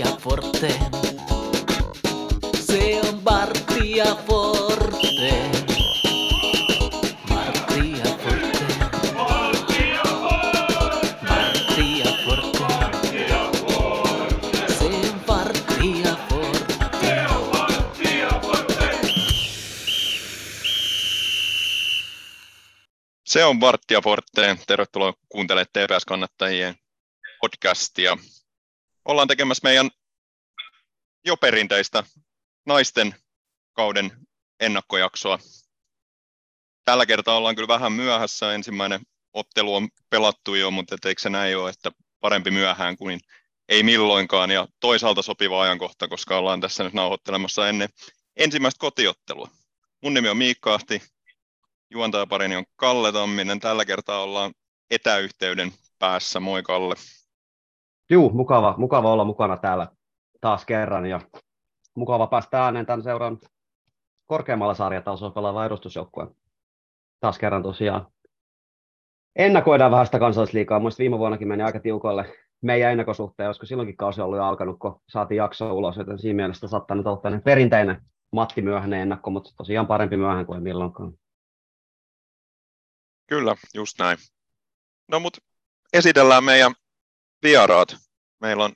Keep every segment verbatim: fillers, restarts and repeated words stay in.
ja Forte. Se on Vartti ja Forte. Vartti ja Forte. Vartti ja Forte. Vartti ja Forte. Vartti ja Forte. Se on Vartti ja Forte. Se on Vartti ja Forte. Se on Vartti ja Forte. Tervetuloa kuuntelemaan T P S-kannattajien podcastia. Ollaan tekemässä meidän jo perinteistä naisten kauden ennakkojaksoa. Tällä kertaa ollaan kyllä vähän myöhässä. Ensimmäinen ottelu on pelattu jo, mutta eikö se näin ole, että parempi myöhään kuin ei milloinkaan. Ja toisaalta sopiva ajankohta, koska ollaan tässä nyt nauhoittelemassa ennen ensimmäistä kotiottelua. Mun nimi on Miikka Ahti, juontajaparini on Kalle Tamminen. Tällä kertaa ollaan etäyhteyden päässä. Moi Kalle. Juu, mukava, mukava olla mukana täällä taas kerran ja mukava päästä ääneen tämän seuran korkeammalla sarjatasolla pelaavan edustusjoukkueen. Taas kerran tosiaan ennakoidaan vähän sitä kansallisliigaa. Mielestäni viime vuonnakin meni aika tiukoille meidän ennakosuhteen, olisiko silloinkin kausi ollut jo alkanut, kun saatiin jaksoa ulos, joten siinä mielessä saattaa nyt olla tämmöinen perinteinen Matti myöhäinen ennakko, mutta tosiaan parempi myöhään kuin milloinkaan. Kyllä, just näin. No mut esitellään meidän vieraat. Meillä on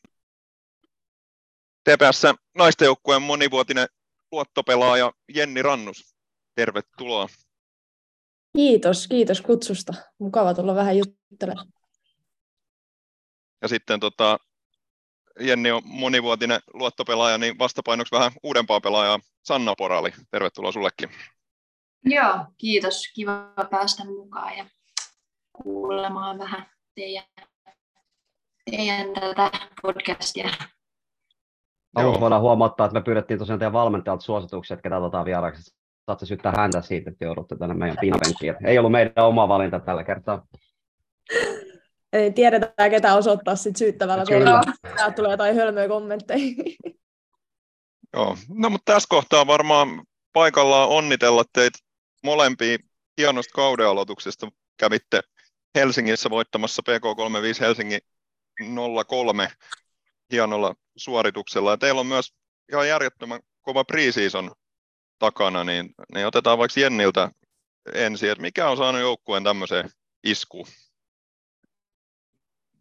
T P S:n naistenjoukkueen monivuotinen luottopelaaja Jenni Rannus. Tervetuloa. Kiitos, kiitos kutsusta. Mukava tulla vähän juttelemaan. Ja sitten tota, Jenni on monivuotinen luottopelaaja, niin vastapainoksi vähän uudempaa pelaajaa Sanna Porali. Tervetuloa sullekin. Joo, kiitos. Kiva päästä mukaan ja kuulemaan vähän teidän Teidän tätä podcastia. Aluksi voidaan huomauttaa, että me pyydettiin tosiaan teidän valmentajalta suositukset, ketä otetaan vieraksi. Saatte syyttää häntä siitä, että joudutte tänne meidän pinnapenkkiin. Ei ollut meidän oma valinta tällä kertaa. Ei tiedetä, ketä osoittaa sit syyttävällä. Kyllä. Tää tulee jotain hölmöä kommentteja. Joo, no mutta tässä kohtaa varmaan paikallaan onnitella teitä molempia hienosta kauden aloituksesta. Kävitte Helsingissä voittamassa P K kolmekymmentäviisi Helsinki nolla kolme hienolla suorituksella. Ja teillä on myös ihan järjettömän kova pre-season takana, niin, niin otetaan vaikka Jenniltä ensin, että mikä on saanut joukkueen tämmöiseen iskuun?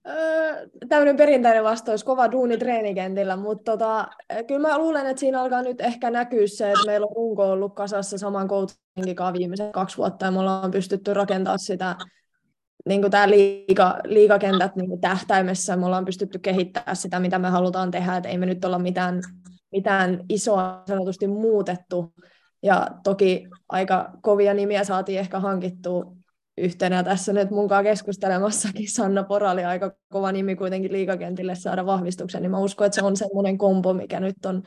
Öö, tämmöinen perinteinen vastaus, kova duuni treenikentillä, mutta tota, kyllä mä luulen, että siinä alkaa nyt ehkä näkyä se, että meillä on runko ollut kasassa saman coachin kanssa viimeiset kaksi vuotta, ja me ollaan pystytty rakentamaan sitä niin tämä liiga, liigakentät niin tähtäimessä, me ollaan pystytty kehittämään sitä, mitä me halutaan tehdä, että ei me nyt olla mitään, mitään isoa sanotusti muutettu. Ja toki aika kovia nimiä saatiin ehkä hankittua yhtenä tässä nyt munkaan keskustelemassakin. Sanna Porali, aika kova nimi kuitenkin liigakentille saada vahvistuksen, niin mä uskon, että se on semmoinen kompo, mikä nyt on,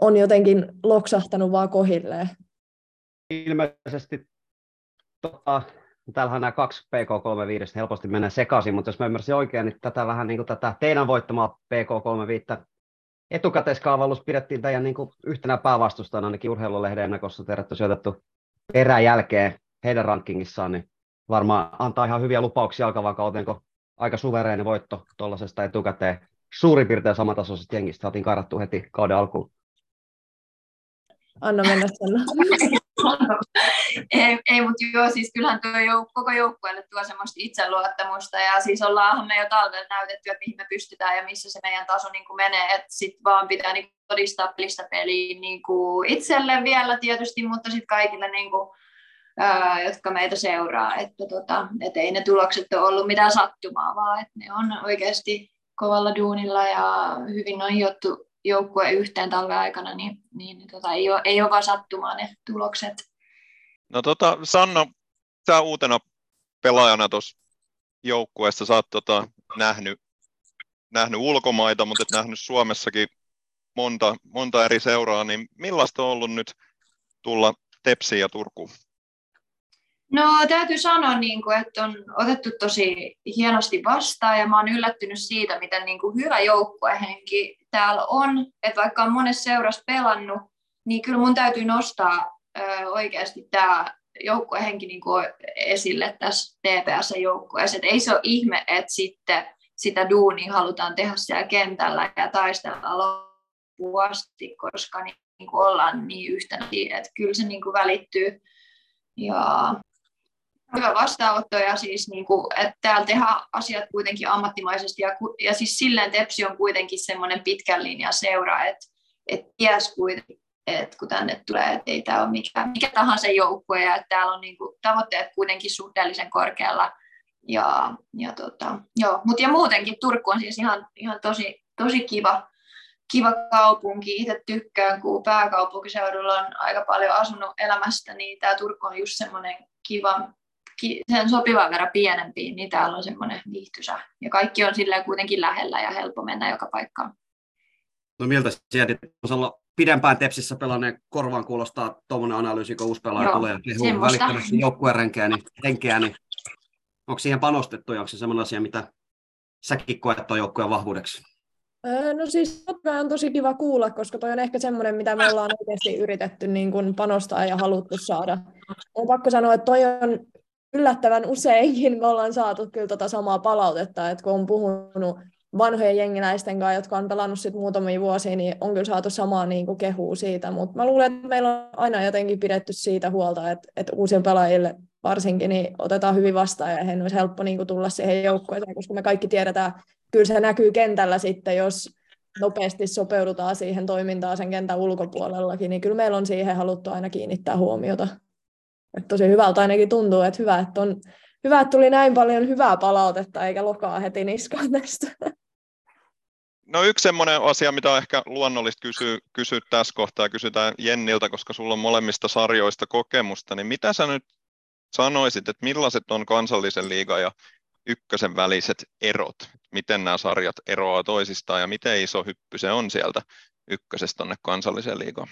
on jotenkin loksahtanut vaan kohilleen. Ilmeisesti tota... Täällähän nämä kaksi P K kolmekymmentäviisi helposti menee sekaisin, mutta jos mä ymmärsin oikein, niin tätä vähän niin kuin tätä teidän voittamaa P K kolmekymmentäviisi etukäteiskaavallus pidettiin teidän niin kuin yhtenä päävastustajana, ainakin Urheilulehden ennakossa teidät on sijoitettu perän jälkeen heidän rankingissaan, niin varmaan antaa ihan hyviä lupauksia alkavaan kauteen, kun aika suvereinen voitto tuollaisesta etukäteen suurin piirtein samantasoisesta jengistä saatiin karrattua heti kauden alkuun. Anna mennä sanoa. ei, ei mutta joo, siis kyllähän tuo jouk- koko joukkueelle tuo semmoista itseluottamusta ja siis ollaanhan me jo talvella näytetty, että mihin me pystytään ja missä se meidän taso niin kuin menee, että sitten vaan pitää niin kuin todistaa peliin niin kuin itselle vielä tietysti, mutta sitten kaikille, niin kuin, ää, jotka meitä seuraa, että tota, et ei ne tulokset ole ollut mitään sattumaa, vaan että ne on oikeasti kovalla duunilla ja hyvin on hiottu joukkueen yhteen talven aikana, niin, niin tota, ei, ole, ei ole vaan sattumaa ne tulokset. No tota, Sanna, sä uutena pelaajana tuossa joukkueessa, sä oot tota, nähnyt, nähnyt ulkomaita, mutta et nähnyt Suomessakin monta, monta eri seuraa, niin millaista on ollut nyt tulla Tepsiin ja Turkuun? No täytyy sanoa, niin kuin, että on otettu tosi hienosti vastaan ja mä oon yllättynyt siitä, miten niin kuin hyvä joukkuehenki täällä on. Että vaikka on monessa seurassa pelannut, niin kyllä mun täytyy nostaa ö, oikeasti tämä joukkuehenki niin kuin esille tässä T P S-joukkueessa. Ei se ole ihme, että sitten sitä duunia halutaan tehdä siellä kentällä ja taistella loppuun asti, koska niin kuin ollaan niin yhtenäisiä, että kyllä se niin kuin välittyy. Ja hyvä vastaanotto ja siis niin kuin, että täällä tehdään asiat kuitenkin ammattimaisesti ja, ja siis silleen Tepsi on kuitenkin semmoinen pitkän linjan seura, että, että ties kuitenkin, että kun tänne tulee, että ei tämä ole mikä, mikä tahansa joukkue ja että täällä on niin kuin tavoitteet kuitenkin suhteellisen korkealla. Ja, ja, tota, joo. Mut ja muutenkin Turku on siis ihan, ihan tosi, tosi kiva, kiva kaupunki. Itse tykkään, kun pääkaupunkiseudulla on aika paljon asunut elämästä, niin tämä Turku on just semmoinen kiva, ki, sen sopivan verran pienempi, niin täällä on semmoinen viihtyisä. Ja kaikki on silleen kuitenkin lähellä ja helppo mennä joka paikkaan. No miltä sieltä pidempään Tepsissä pelanneen korvaan kuulostaa tuommoinen analyysi, kun uusi pelaaja tulee kehuun välittömästi joukkueen renkeä, niin, renkeä, niin onko siihen panostettu ja onko se sellainen asia, mitä säkin koet tuon joukkueen vahvuudeksi? No siis on tosi kiva kuulla, koska toi on ehkä semmoinen, mitä me ollaan oikeasti yritetty niin kun panostaa ja haluttu saada. On pakko sanoa, että toi on yllättävän useinkin, me ollaan saatu kyllä tota samaa palautetta, että kun on puhunut vanhojen jengiläisten kanssa, jotka on pelannut sit muutamia vuosia, niin on kyllä saatu samaa niin kuin kehua siitä, mutta mä luulen, että meillä on aina jotenkin pidetty siitä huolta, että, että uusien pelaajille varsinkin niin otetaan hyvin vastaan ja heidän olisi helppo niin kuin tulla siihen joukkueeseen, koska me kaikki tiedetään, kyllä se näkyy kentällä sitten, jos nopeasti sopeudutaan siihen toimintaan sen kentän ulkopuolellakin, niin kyllä meillä on siihen haluttu aina kiinnittää huomiota. Että tosi hyvältä ainakin tuntuu, että hyvä, että on, hyvä, että tuli näin paljon hyvää palautetta eikä lokaa heti niskaan tästä. No yksi semmoinen asia, mitä on ehkä luonnollista kysyä, kysyä tässä kohtaa, kysytään Jenniltä, koska sulla on molemmista sarjoista kokemusta, niin mitä sä nyt sanoisit, että millaiset on kansallisen liigan ja ykkösen väliset erot? Miten nämä sarjat eroavat toisistaan ja miten iso hyppy se on sieltä ykkösestä tonne kansalliseen liigaan?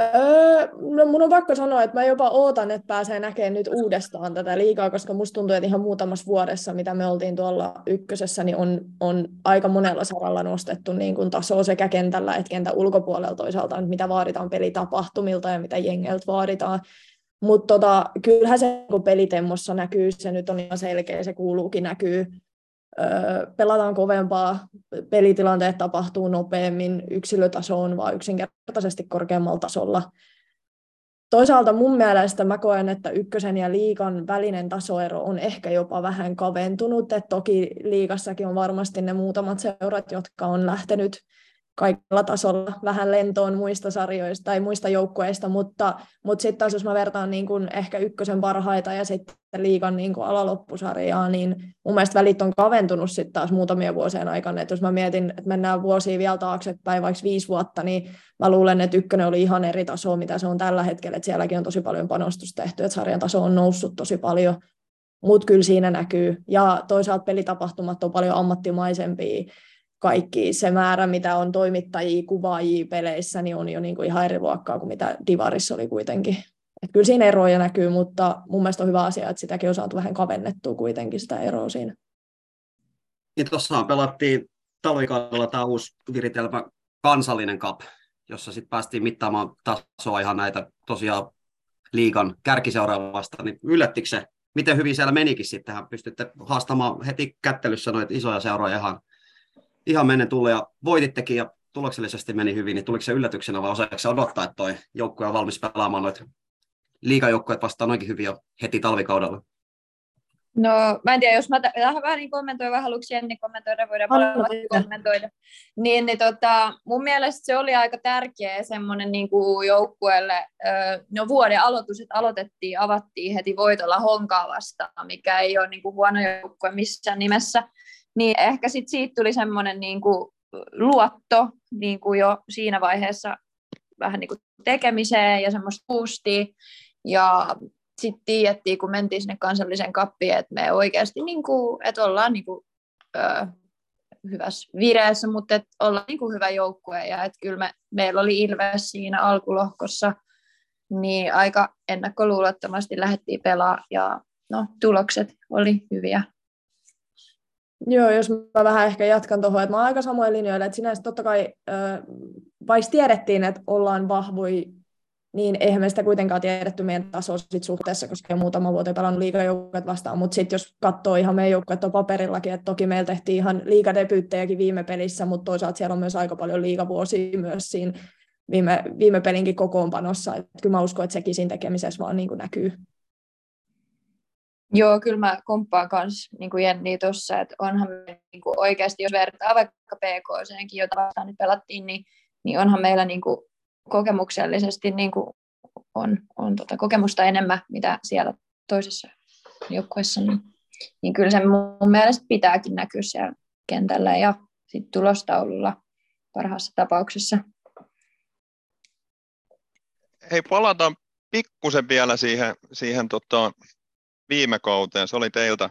Öö, no mun on pakko sanoa, että mä jopa ootan, että pääsee näkemään nyt uudestaan tätä liigaa, koska musta tuntuu, että ihan muutamassa vuodessa, mitä me oltiin tuolla ykkösessä, niin on, on aika monella saralla nostettu niin kun tasoa sekä kentällä että kentän ulkopuolella toisaalta, että mitä vaaditaan pelitapahtumilta ja mitä jengeltä vaaditaan. Mutta tota, kyllähän se kun pelitemmossa näkyy, se nyt on ihan selkeä, se kuuluukin näkyy. Öö, pelataan kovempaa, pelitilanteet tapahtuu nopeammin, yksilötaso on vaan yksinkertaisesti korkeammalla tasolla. Toisaalta mun mielestä mä koen, että ykkösen ja liigan välinen tasoero on ehkä jopa vähän kaventunut. Et toki liigassakin on varmasti ne muutamat seurat, jotka on lähtenyt kaikilla tasolla vähän lentoon muista sarjoista tai muista joukkueista, mutta, mutta sitten taas jos mä vertaan niin kun ehkä ykkösen parhaita ja sitten liigan niin kun alaloppusarjaa, niin mun mielestä välit on kaventunut sitten taas muutamia vuosien aikana. Et jos mä mietin, että mennään vuosia vielä taaksepäin, vaikka viisi vuotta, niin mä luulen, että ykkönen oli ihan eri tasoa, mitä se on tällä hetkellä. Et sielläkin on tosi paljon panostusta tehty, että sarjan taso on noussut tosi paljon, mutta kyllä siinä näkyy. Ja toisaalta pelitapahtumat on paljon ammattimaisempia. Kaikki se määrä, mitä on toimittajia, kuvaajia peleissä, niin on jo niin kuin ihan eri luokkaa kuin mitä divarissa oli kuitenkin. Et kyllä siinä eroja näkyy, mutta mun mielestä on hyvä asia, että sitäkin on saatu vähän kavennettua kuitenkin sitä eroa siinä. Niin tuossahan pelattiin talvikaudella tämä uusi viritelmä kansallinen cup, jossa sitten päästiin mittaamaan tasoa ihan näitä tosiaan liigan kärkiseuraa vastaan. Niin yllättikö se, miten hyvin siellä menikin sitten? Pystytte haastamaan heti kättelyssä noita isoja seuroja ihan. Ihan menen tulle ja voitittekin ja tuloksellisesti meni hyvin, niin tuliko se yllätyksenä vai osaako odottaa, että toi joukkue on valmis pelaamaan noita liigajoukkueet vastaan noinkin hyvin jo heti talvikaudella? No mä en tiedä, jos mä vähän niin kommentoin, vai haluatko Jenni kommentoida, voidaan paljon kommentoida. Niin, niin tota, mun mielestä se oli aika tärkeä semmoinen niin kuin joukkueelle, no vuoden aloitukset aloitettiin, avattiin heti voitolla Honkaa vastaan, mikä ei ole niin kuin huono joukkue missään nimessä. Niin ehkä sit siitä tuli semmoinen niinku luotto niinku jo siinä vaiheessa vähän niinku tekemiseen ja semmoista boostia. Ja sitten tiedettiin, kun mentiin sinne kansallisen kappiin, että me oikeasti niinku, et ollaan niinku, ö, hyvässä vireessä, mutta et ollaan niinku hyvä joukkue. Ja et kyllä me, meillä oli Ilves siinä alkulohkossa, niin aika ennakkoluulottomasti lähdettiin pelaamaan ja no, tulokset oli hyviä. Joo, jos mä vähän ehkä jatkan tuohon, että mä oon aika samoin linjoilla, että sinänsä totta kai, vaikka tiedettiin, että ollaan vahvoja niin eihän me sitä kuitenkaan tiedetty meidän tasoa sit suhteessa, koska jo muutama vuotta ei pelannut liigajoukkueet vastaan, mutta sitten jos katsoo ihan meidän joukkuetta paperillakin, että toki meillä tehtiin ihan liigadebyyttejäkin viime pelissä, mutta toisaalta siellä on myös aika paljon liigavuosia myös siinä viime, viime pelinkin kokoonpanossa, että kyllä mä uskon, että sekin siinä tekemisessä vaan niin kuin näkyy. Joo, kyllä mä komppaan kanssa niin kuin Jenni tuossa, että onhan me niin kuin oikeasti, jos vertaa vaikka P K-senkin, jota vastaan nyt pelattiin, niin, niin onhan meillä niin kuin kokemuksellisesti niin kuin on, on tota kokemusta enemmän, mitä siellä toisessa joukkueessa. Niin, niin kyllä se mun mielestä pitääkin näkyä siellä kentällä ja sit tulostaululla parhaassa tapauksessa. Hei, palataan pikkusen vielä siihen, siihen tota viime kauteen. Se oli teiltä,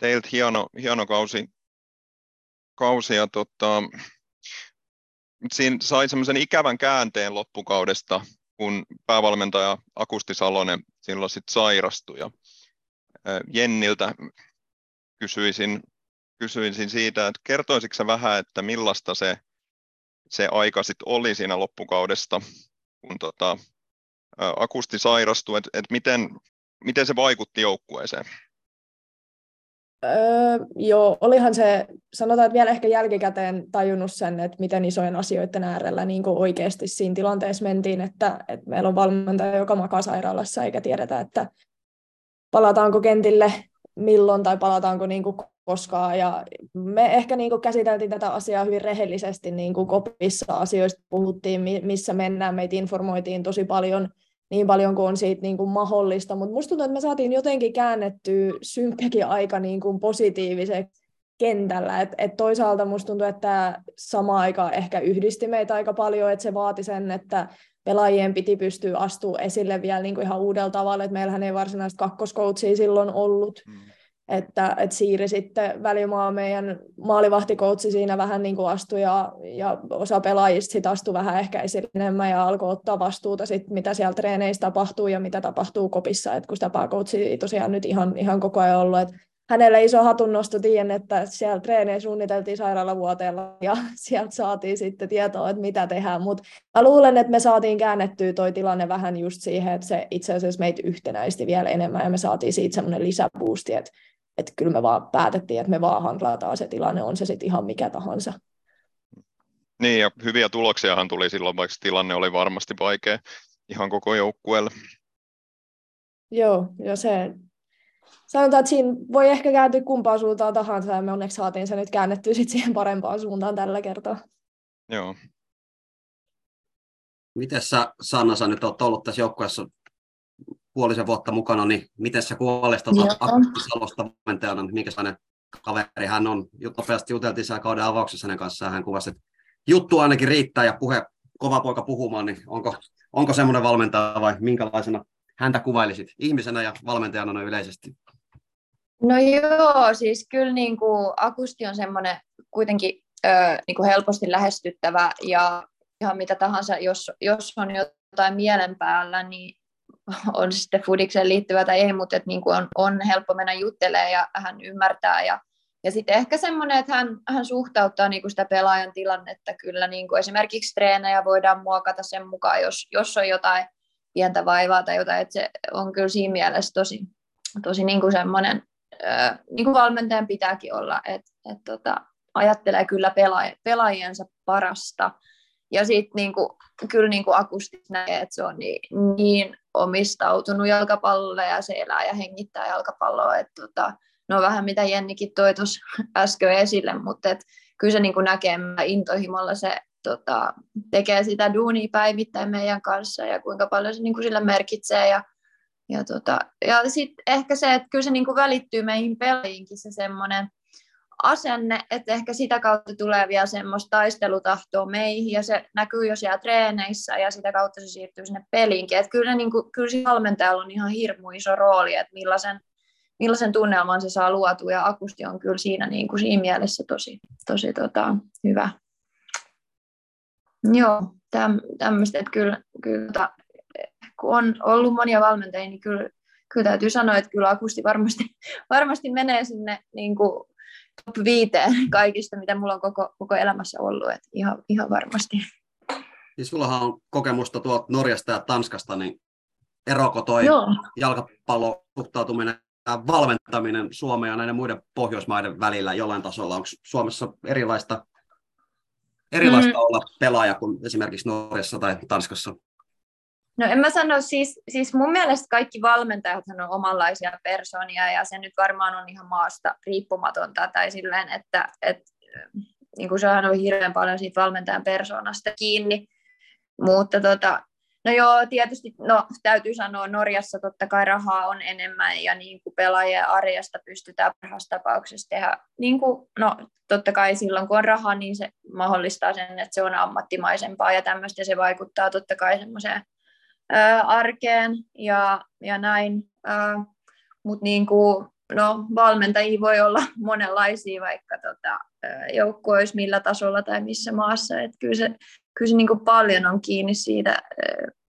teiltä hieno, hieno kausi. kausi ja tota, siinä sai semmoisen ikävän käänteen loppukaudesta, kun päävalmentaja Akusti Salonen silloin sitten sairastui. Ja Jenniltä kysyisin, kysyisin siitä, että kertoisitko sä vähän, että millaista se, se aika sitten oli siinä loppukaudesta, kun tota, Akusti sairastui, että et miten... Miten se vaikutti joukkueeseen? Öö, joo, olihan se, sanotaan, että vielä ehkä jälkikäteen tajunnut sen, että miten isojen asioiden äärellä niin kuin oikeasti siinä tilanteessa mentiin, että, että meillä on valmentaja, joka makaa sairaalassa, eikä tiedetä, että palataanko kentille milloin tai palataanko niin kuin koskaan. Ja me ehkä niin kuin käsiteltiin tätä asiaa hyvin rehellisesti, niin kuin kopissa asioista puhuttiin, missä mennään, meitä informoitiin tosi paljon, niin paljon kuin on siitä niin kuin mahdollista, mutta musta tuntuu, että me saatiin jotenkin käännettyä synkkäkin aika niin kuin positiiviseksi kentällä. Et, et toisaalta musta tuntuu, että tämä sama aika ehkä yhdisti meitä aika paljon, että se vaati sen, että pelaajien piti pystyä astumaan esille vielä niin kuin ihan uudella tavalla, että meillähän ei varsinaista kakkoskoutsia silloin ollut. Mm. Että, että Siiri sitten Välimaa, meidän maalivahtikoutsi, siinä vähän niin kuin astui ja, ja osa pelaajista sit astui vähän ehkä esille enemmän ja alkoi ottaa vastuuta sit, mitä siellä treeneissä tapahtuu ja mitä tapahtuu kopissa, että kun sitä pääkoutsi ei tosiaan nyt ihan, ihan koko ajan ollut, että hänelle iso hatunnosto, tiedän, että siellä treeneissä suunniteltiin sairaalavuoteella ja sieltä saatiin sitten tietoa, että mitä tehdään, mutta mä luulen, että me saatiin käännettyä toi tilanne vähän just siihen, että se itse asiassa meitä yhtenäisti vielä enemmän ja me saatiin siitä semmoinen lisäboosti, että Että kyllä me vaan päätettiin, että me vaan handlataan se tilanne, on se sitten ihan mikä tahansa. Niin, ja hyviä tuloksiahan tuli silloin, vaikka tilanne oli varmasti vaikea ihan koko joukkueelle. Joo, ja se, sanotaan, että siinä voi ehkä kääntyä kumpaan suuntaan tahansa, ja me onneksi saatiin se nyt käännettyä sitten siihen parempaan suuntaan tällä kertaa. Joo. Miten sä, Sanna, sä nyt oot ollut tässä joukkueessa puolisen vuotta mukana, niin miten sä huolesta otat Akusti Salosta valmentajana, minkälainen kaveri hän on? Nopeasti juteltiin siellä kauden avauksessa hänen kanssaan, hän kuvasi, että juttu ainakin riittää ja puhe, kova poika puhumaan, niin onko, onko semmoinen valmentaja vai minkälaisena häntä kuvailisit ihmisenä ja valmentajana yleisesti? No joo, siis kyllä niin kuin Akusti on semmoinen kuitenkin ö, niin kuin helposti lähestyttävä ja ihan mitä tahansa, jos, jos on jotain mielen päällä, niin on sitten fudikseen liittyvä tai ei, mutta niin kuin on, on helppo mennä juttelemaan ja hän ymmärtää. Ja, ja sitten ehkä semmoinen, että hän, hän suhtauttaa niin kuin sitä pelaajan tilannetta kyllä. Niin kuin esimerkiksi treenejä voidaan muokata sen mukaan, jos, jos on jotain pientä vaivaa tai jotain. Että se on kyllä siinä mielessä tosi, tosi niin kuin semmoinen, niin kuin valmentajan pitääkin olla, että, että tota, ajattelee kyllä pelaaj- pelaajiensa parasta. Ja sitten niinku, kyllä niinku Akusti näkee, että se on niin, niin omistautunut jalkapallolle ja se elää ja hengittää jalkapalloa. Et tota, no vähän mitä Jennikin toi tuossa äsken esille, mutta et kyllä se niinku näkee intohimolla. Se tota, tekee sitä duunia päivittäin meidän kanssa ja kuinka paljon se niinku sillä merkitsee. Ja, ja, tota, ja sitten ehkä se, että kyllä se niinku välittyy meihin peliinkin se semmoinen asenne, että ehkä sitä kautta tulee vielä semmoista taistelutahtoa meihin, ja se näkyy jo siellä treeneissä, ja sitä kautta se siirtyy sinne peliinkin. Että kyllä, niin kyllä siinä valmentajalla on ihan hirmu iso rooli, että millaisen, millaisen tunnelman se saa luotua, ja Akusti on kyllä siinä, niin kuin siinä mielessä tosi, tosi tota, hyvä. Joo, täm, tämmöistä, että kyllä, kyllä, kun on ollut monia valmentajia, niin kyllä, kyllä täytyy sanoa, että kyllä Akusti varmasti, varmasti menee sinne niin kuin top viiteen kaikista, mitä mulla on koko, koko elämässä ollut, että ihan, ihan varmasti. Niin sullahan on kokemusta tuolta Norjasta ja Tanskasta, niin eroko toi jalkapallo suhtautuminen ja valmentaminen Suomen ja näiden muiden Pohjoismaiden välillä jollain tasolla? Onko Suomessa erilaista, erilaista mm. olla pelaaja kuin esimerkiksi Norjassa tai Tanskassa? No en mä sano, siis, siis mun mielestä kaikki valmentajathan on omanlaisia persoonia ja se nyt varmaan on ihan maasta riippumatonta tai silleen, että et, niin kuin sehän on hirveän paljon siitä valmentajan persoonasta kiinni, mutta tota, no joo, tietysti no, täytyy sanoa, Norjassa totta kai rahaa on enemmän ja niin kuin pelaajien arjesta pystytään parhaassa tapauksessa tehdä, niin kuin, no totta kai silloin kun on rahaa, niin se mahdollistaa sen, että se on ammattimaisempaa ja tämmöistä, se vaikuttaa totta kai semmoiseen arkeen ja, ja näin, mutta niin kuin, no, valmentajia voi olla monenlaisia, vaikka tota, joukkue olisi millä tasolla tai missä maassa, että kyllä se, kyllä se niin kuin paljon on kiinni siitä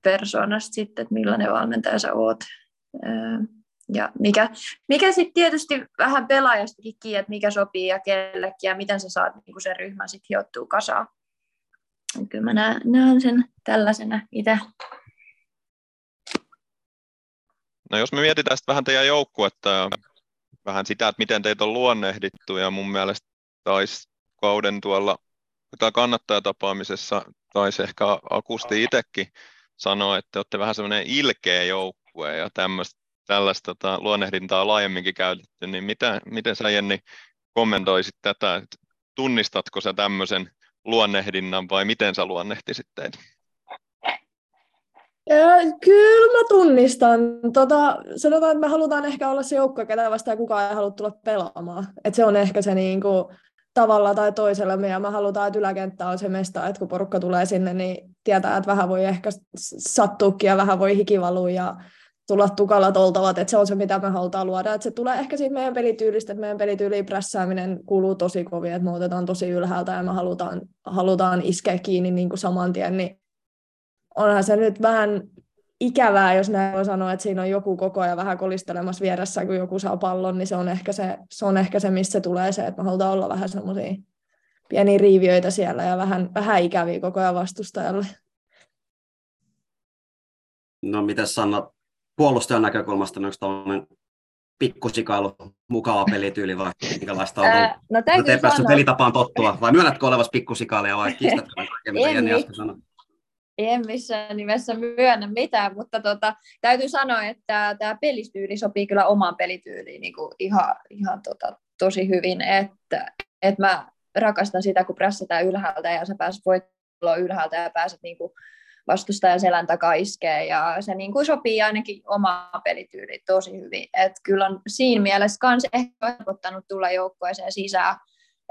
persoonasta sitten, että millainen valmentaja sä oot ja mikä, mikä sitten tietysti vähän pelaajastakin kiinni, että mikä sopii ja kellekin ja miten sä saat niin kuin sen ryhmän sitten hiottua kasaan. Kyllä mä näen, näen sen tällaisena itse. No jos me mietitään sitten vähän teidän joukkuetta ja vähän sitä, että miten teitä on luonnehdittu, ja mun mielestä taisi kauden tuolla tai kannattajatapaamisessa taisi ehkä Akusti itsekin sanoa, että olette vähän semmoinen ilkeä joukkue ja tämmöistä, tällaista tota, luonnehdintaa laajemminkin käytetty, niin mitä, miten sä Jenni kommentoisit tätä, että tunnistatko sä tämmöisen luonnehdinnan vai miten sä luonnehtisit teitä? Ja, kyllä mä tunnistan. Tota, sanotaan, että me halutaan ehkä olla se joukko, ketä vastaan kukaan ei halua tulla pelaamaan. Et se on ehkä se niinku, tavalla tai toisella meidän. Mä halutaan, että yläkenttä on se mesta, että kun porukka tulee sinne, niin tietää, että vähän voi ehkä sattuukin ja vähän voi hikivalua ja tulla tukalat oltavat. Et se on se, mitä me halutaan luoda. Et se tulee ehkä siitä meidän pelityylistä, että meidän pelityyliin prässääminen kuuluu tosi kovin, että me otetaan tosi ylhäältä ja me halutaan, halutaan iskeä kiinni niinku saman tien, niin onhan se nyt vähän ikävää, jos näin voi sanoa, että siinä on joku koko ajan vähän kolistelemassa vieressä, kun joku saa pallon, niin se on ehkä se, se, on ehkä se missä tulee se, että me halutaan olla vähän semmoisia pieniä riiviöitä siellä ja vähän, vähän ikäviä koko ajan vastustajalle. No mitäs Sanna, puolustajan näkökulmasta, onko tämmöinen pikkusikailu mukava pelityyli vai minkälaista on? Ää, no täytyy sanoa. Ei päässyt pelitapaan tottua, vai myönnätkö olevasi pikkusikaileja vai kiistätkö? Mitä Jenni äsken sanoi? En missään nimessä myönnä mitään, mutta tota, täytyy sanoa, että tämä pelityyli sopii kyllä omaan pelityyliin niin kuin ihan, ihan tota, tosi hyvin. Että, et mä rakastan sitä, kun prässätään ylhäältä ja sä pääset voitteluun ylhäältä ja pääset niin kuin vastustajan selän takaa iskeen. Ja se niin kuin sopii ainakin omaan pelityyliin tosi hyvin. Et kyllä on siinä mielessä myös ehkä helpottanut tulla joukkueeseen sisään.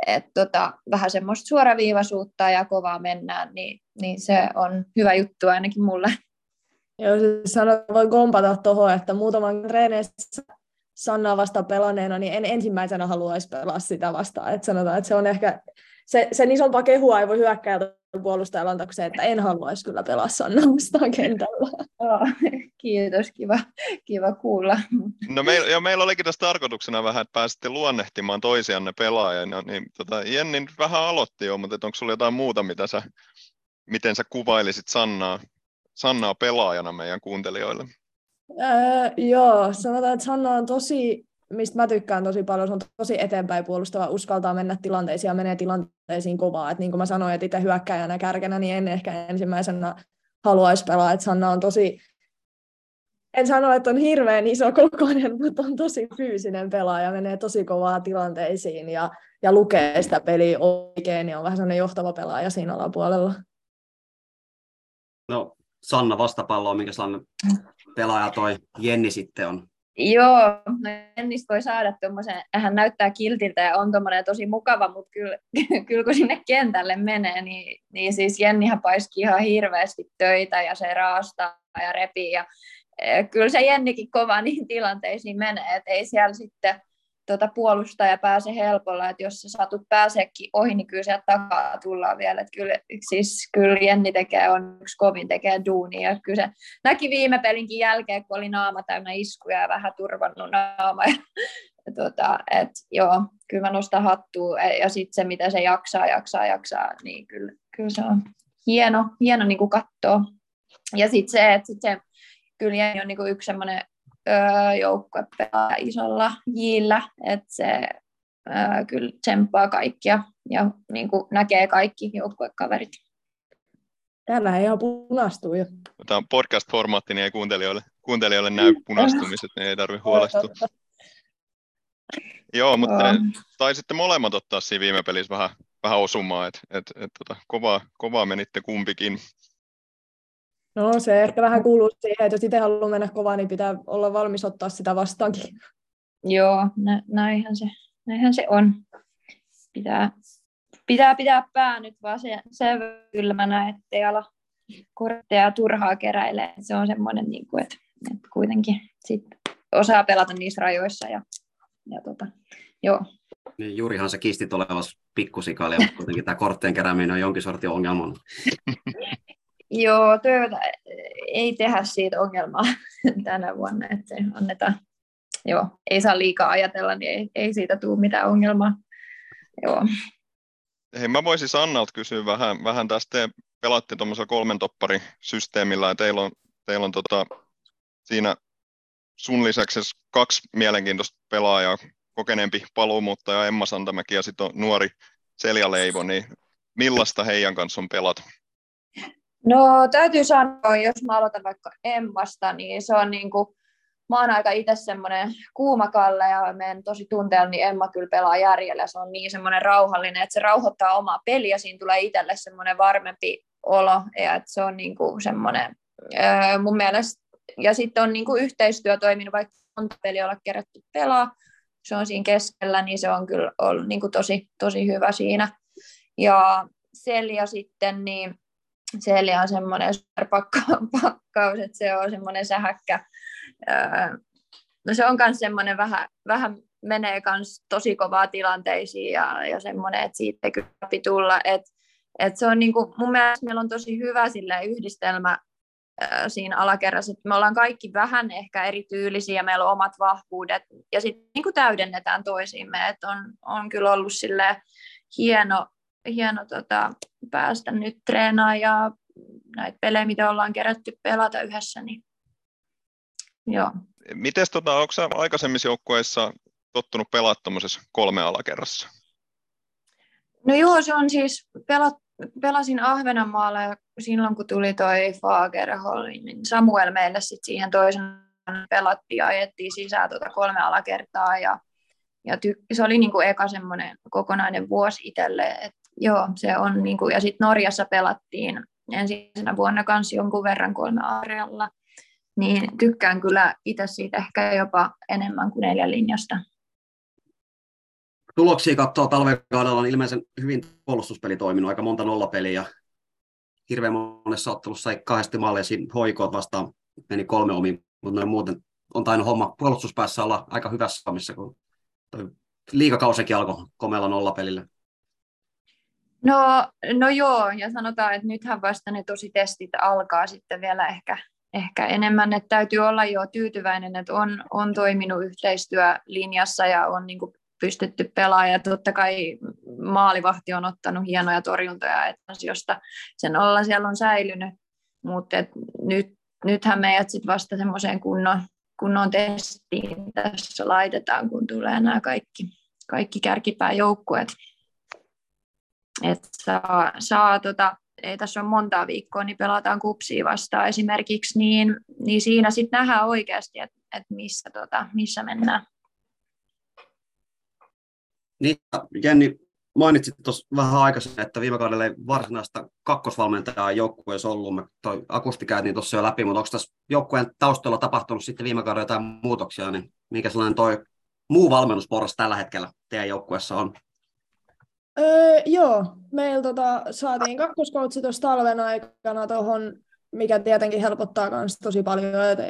Että tota, vähän semmoista suoraviivaisuutta ja kovaa mennään, niin, niin se on hyvä juttu ainakin mulle. Joo, siis sanon, voin kompata tuohon, että muutaman treeneissä Sanna vasta pelanneena, niin en ensimmäisenä haluaisi pelaa sitä vastaan. Että sanotaan, että se on ehkä, se, sen isompaa kehua ei voi hyökkäiltä puolustajalla antaa se, että en haluaisi kyllä pelaa Sanna vastaan kentällä. Joo, kiitos, kiva, kiva kuulla. No meillä, ja meillä olikin tässä tarkoituksena vähän, että pääsitte luonnehtimaan toisianne pelaajana. Niin, tota, Jenni nyt vähän aloitti jo, mutta onko sulla jotain muuta, mitä sä, miten sä kuvailisit Sannaa, Sannaa pelaajana meidän kuuntelijoille? Öö, joo, sanotaan, että Sanna on tosi, mistä mä tykkään tosi paljon, se on tosi eteenpäin puolustava, uskaltaa mennä tilanteisiin ja menee tilanteisiin kovaa. Et niin kuin mä sanoin, että itse hyökkäjänä kärkenä, niin en ehkä ensimmäisenä haluaisi pelaa. Et Sanna on tosi, en sano, että on hirveän iso kokoinen, mutta on tosi fyysinen pelaaja, menee tosi kovaa tilanteisiin ja, ja lukee sitä peliä oikein ja on vähän sellainen johtava pelaaja siinä alapuolella. No Sanna vastapalloa, minkä sellainen pelaaja toi Jenni sitten on? Joo, no Jennistä voi saada tuommoisen, hän näyttää kiltiltä ja on tuommoinen tosi mukava, mutta kyllä, kyllä kun sinne kentälle menee, niin, niin siis Jennihän paiski ihan hirveästi töitä ja se raastaa ja repii ja e, kyllä se Jennikin kova niihin tilanteisiin menee, että ei siellä sitten tuota puolustaja pääse helpolla, että jos sä satut pääseekin ohi, niin kyllä sieltä takaa tullaan vielä, että kyllä, siis, kyllä Jenni tekee, on yksi kovin tekee duunia, että kyllä se näki viime pelinkin jälkeen, kun oli naama täynnä iskuja ja vähän turvannut naama, ja, ja tuota, että joo, kyllä mä nostan hattua, ja sitten se, mitä se jaksaa, jaksaa, jaksaa, niin kyllä, kyllä se on, hieno, hieno niin kuin katsoa. Ja sitten se, että sit se kyllä Jenni on niin kuin yksi semmoinen öö, joukkue pelaa isolla jillä, että se öö, kyllä tsemppaa kaikkia ja niin kuin näkee kaikki joukkuekaverit. Täällä ihan punastuu jo. Tämä on podcast-formaatti, niin ei kuuntelijoille, kuuntelijoille näy punastumiset, niin ei tarvitse huolestua. Joo, mutta taisitte molemmat ottaa siinä viime pelissä vähän, vähän osumaa, että et, et, tota, kovaa, kovaa menitte kumpikin. No se ehkä vähän kuuluu siihen, että jos itse haluaa mennä kovaa, niin pitää olla valmis ottaa sitä vastaankin. Joo, nä, näinhän, se, näinhän se on. Pitää... Pitää pitää pää nyt vaan sen, sen kylmänä, ettei ala kortteja turhaa keräilee. Se on semmoinen, niin kuin, että, että kuitenkin sit osaa pelata niissä rajoissa. Ja, ja tota, joo. Niin, juurihan se kistit olevassa pikkusikalia, mutta kuitenkin tämä kortteen kerääminen on jonkin sortin ongelma. Joo, töitä ei tehdä siitä ongelmaa tänä vuonna, että se annetaan. Joo, ei saa liikaa ajatella, niin ei, ei siitä tule mitään ongelmaa. Joo. Hei, mä voisin Sannalta kysyä vähän, vähän tästä. Te pelaatte tuommoisella kolmen topparin systeemillä ja teillä on, teillä on tota, siinä sun lisäksi kaksi mielenkiintoista pelaajaa, kokeneempi paluumuuttaja Emma Santamäki ja sitten on nuori Selja Leivo, niin millaista heidän kanssa on pelata? No täytyy sanoa, jos mä aloitan vaikka Emmasta, niin se on niinku, mä oon aika itse semmoinen kuuma Kalle ja menen tosi tunteella, niin Emma kyllä pelaa järjellä. Se on niin semmoinen rauhallinen, että se rauhoittaa omaa peliä. Siinä tulee itselle semmoinen varmempi olo. Ja että se on niin kuin semmoinen öö, mun mielestä. Ja sitten on niin kuin yhteistyö toiminut, vaikka monta peliä olla kerätty pelaa. Se on siinä keskellä, niin se on kyllä ollut niin kuin tosi, tosi hyvä siinä. Ja Selja sitten, niin Selja on semmoinen pakkaus, että se on semmoinen sähäkkä. No se on myös semmoinen vähän, vähän menee kans tosi kovaa tilanteisiin ja, ja semmoinen, että siitä ei kyllä tulla. Et, et se on niinku, mun mielestä meillä on tosi hyvä yhdistelmä äh, siinä alakerrassa, että me ollaan kaikki vähän ehkä erityylisiä, meillä on omat vahvuudet ja sitten niinku täydennetään toisiimme. Et on, on kyllä ollut hieno, hieno tota, päästä nyt treenaamaan ja näitä pelejä, mitä ollaan kerätty pelata yhdessä, niin joo. Mites tota, onko sä aikaisemmissa joukkueissa tottunut pelaamaan tuommoisessa kolme alakerrassa? No joo, se on siis, pelat, pelasin Ahvenanmaalla silloin, kun tuli toi Fagerholmin Samuel meille sitten siihen toisen pelattiin ja ajettiin sisään tuota kolme alakertaa ja, ja ty, se oli niinku eka semmoinen kokonainen vuosi itselle, että joo, se on niinku, ja sitten Norjassa pelattiin ensimmäisenä vuonna kanssa jonkun verran kolme arealla. Niin tykkään kyllä itse siitä ehkä jopa enemmän kuin neljän linjasta. Tuloksia katsoo talven kaudella on ilmeisen hyvin puolustuspeli toiminut, aika monta nollapeliä ja hirveän monessa ottelussa sai kahdesti maaleja H J K:ta vastaan meni kolme omiin, mutta muuten on tainnut homma puolustuspäässä olla aika hyvässä omissa, kun liigakausikin alkoi komealla nollapelillä. No, no joo, ja sanotaan, että nythän vasta ne tosi testit alkaa sitten vielä ehkä. Ehkä enemmän, että täytyy olla jo tyytyväinen, että on, on toiminut yhteistyölinjassa ja on niin kuin pystytty pelaamaan. Ja totta kai maalivahti on ottanut hienoja torjuntoja, että ansiosta sen olla siellä on säilynyt. Mutta nyt, nythän meidät sit vasta semmoiseen kunnon, kunnon testiin tässä laitetaan, kun tulee nämä kaikki, kaikki kärkipääjoukkueet. Että saa, saa tota... ei tässä ole montaa viikkoa, niin pelataan KuPSia vastaan esimerkiksi, niin, niin siinä sitten nähdään oikeasti, että et missä, tota, missä mennään. Niin, Jenni, mainitsit tuossa vähän aikaisemmin, että viime kaudella ei varsinaista kakkosvalmentajaa joukkueessa ollut. Me toi Akusti käytiin tuossa jo läpi, mutta onko tässä joukkueen taustalla tapahtunut sitten viime kaudella jotain muutoksia, niin mikä sellainen toi muu valmennusporras tällä hetkellä teidän joukkueessa on? Öö, joo, meillä tota, saatiin kakkoskoutsi tuossa talven aikana tuohon, mikä tietenkin helpottaa myös tosi paljon, että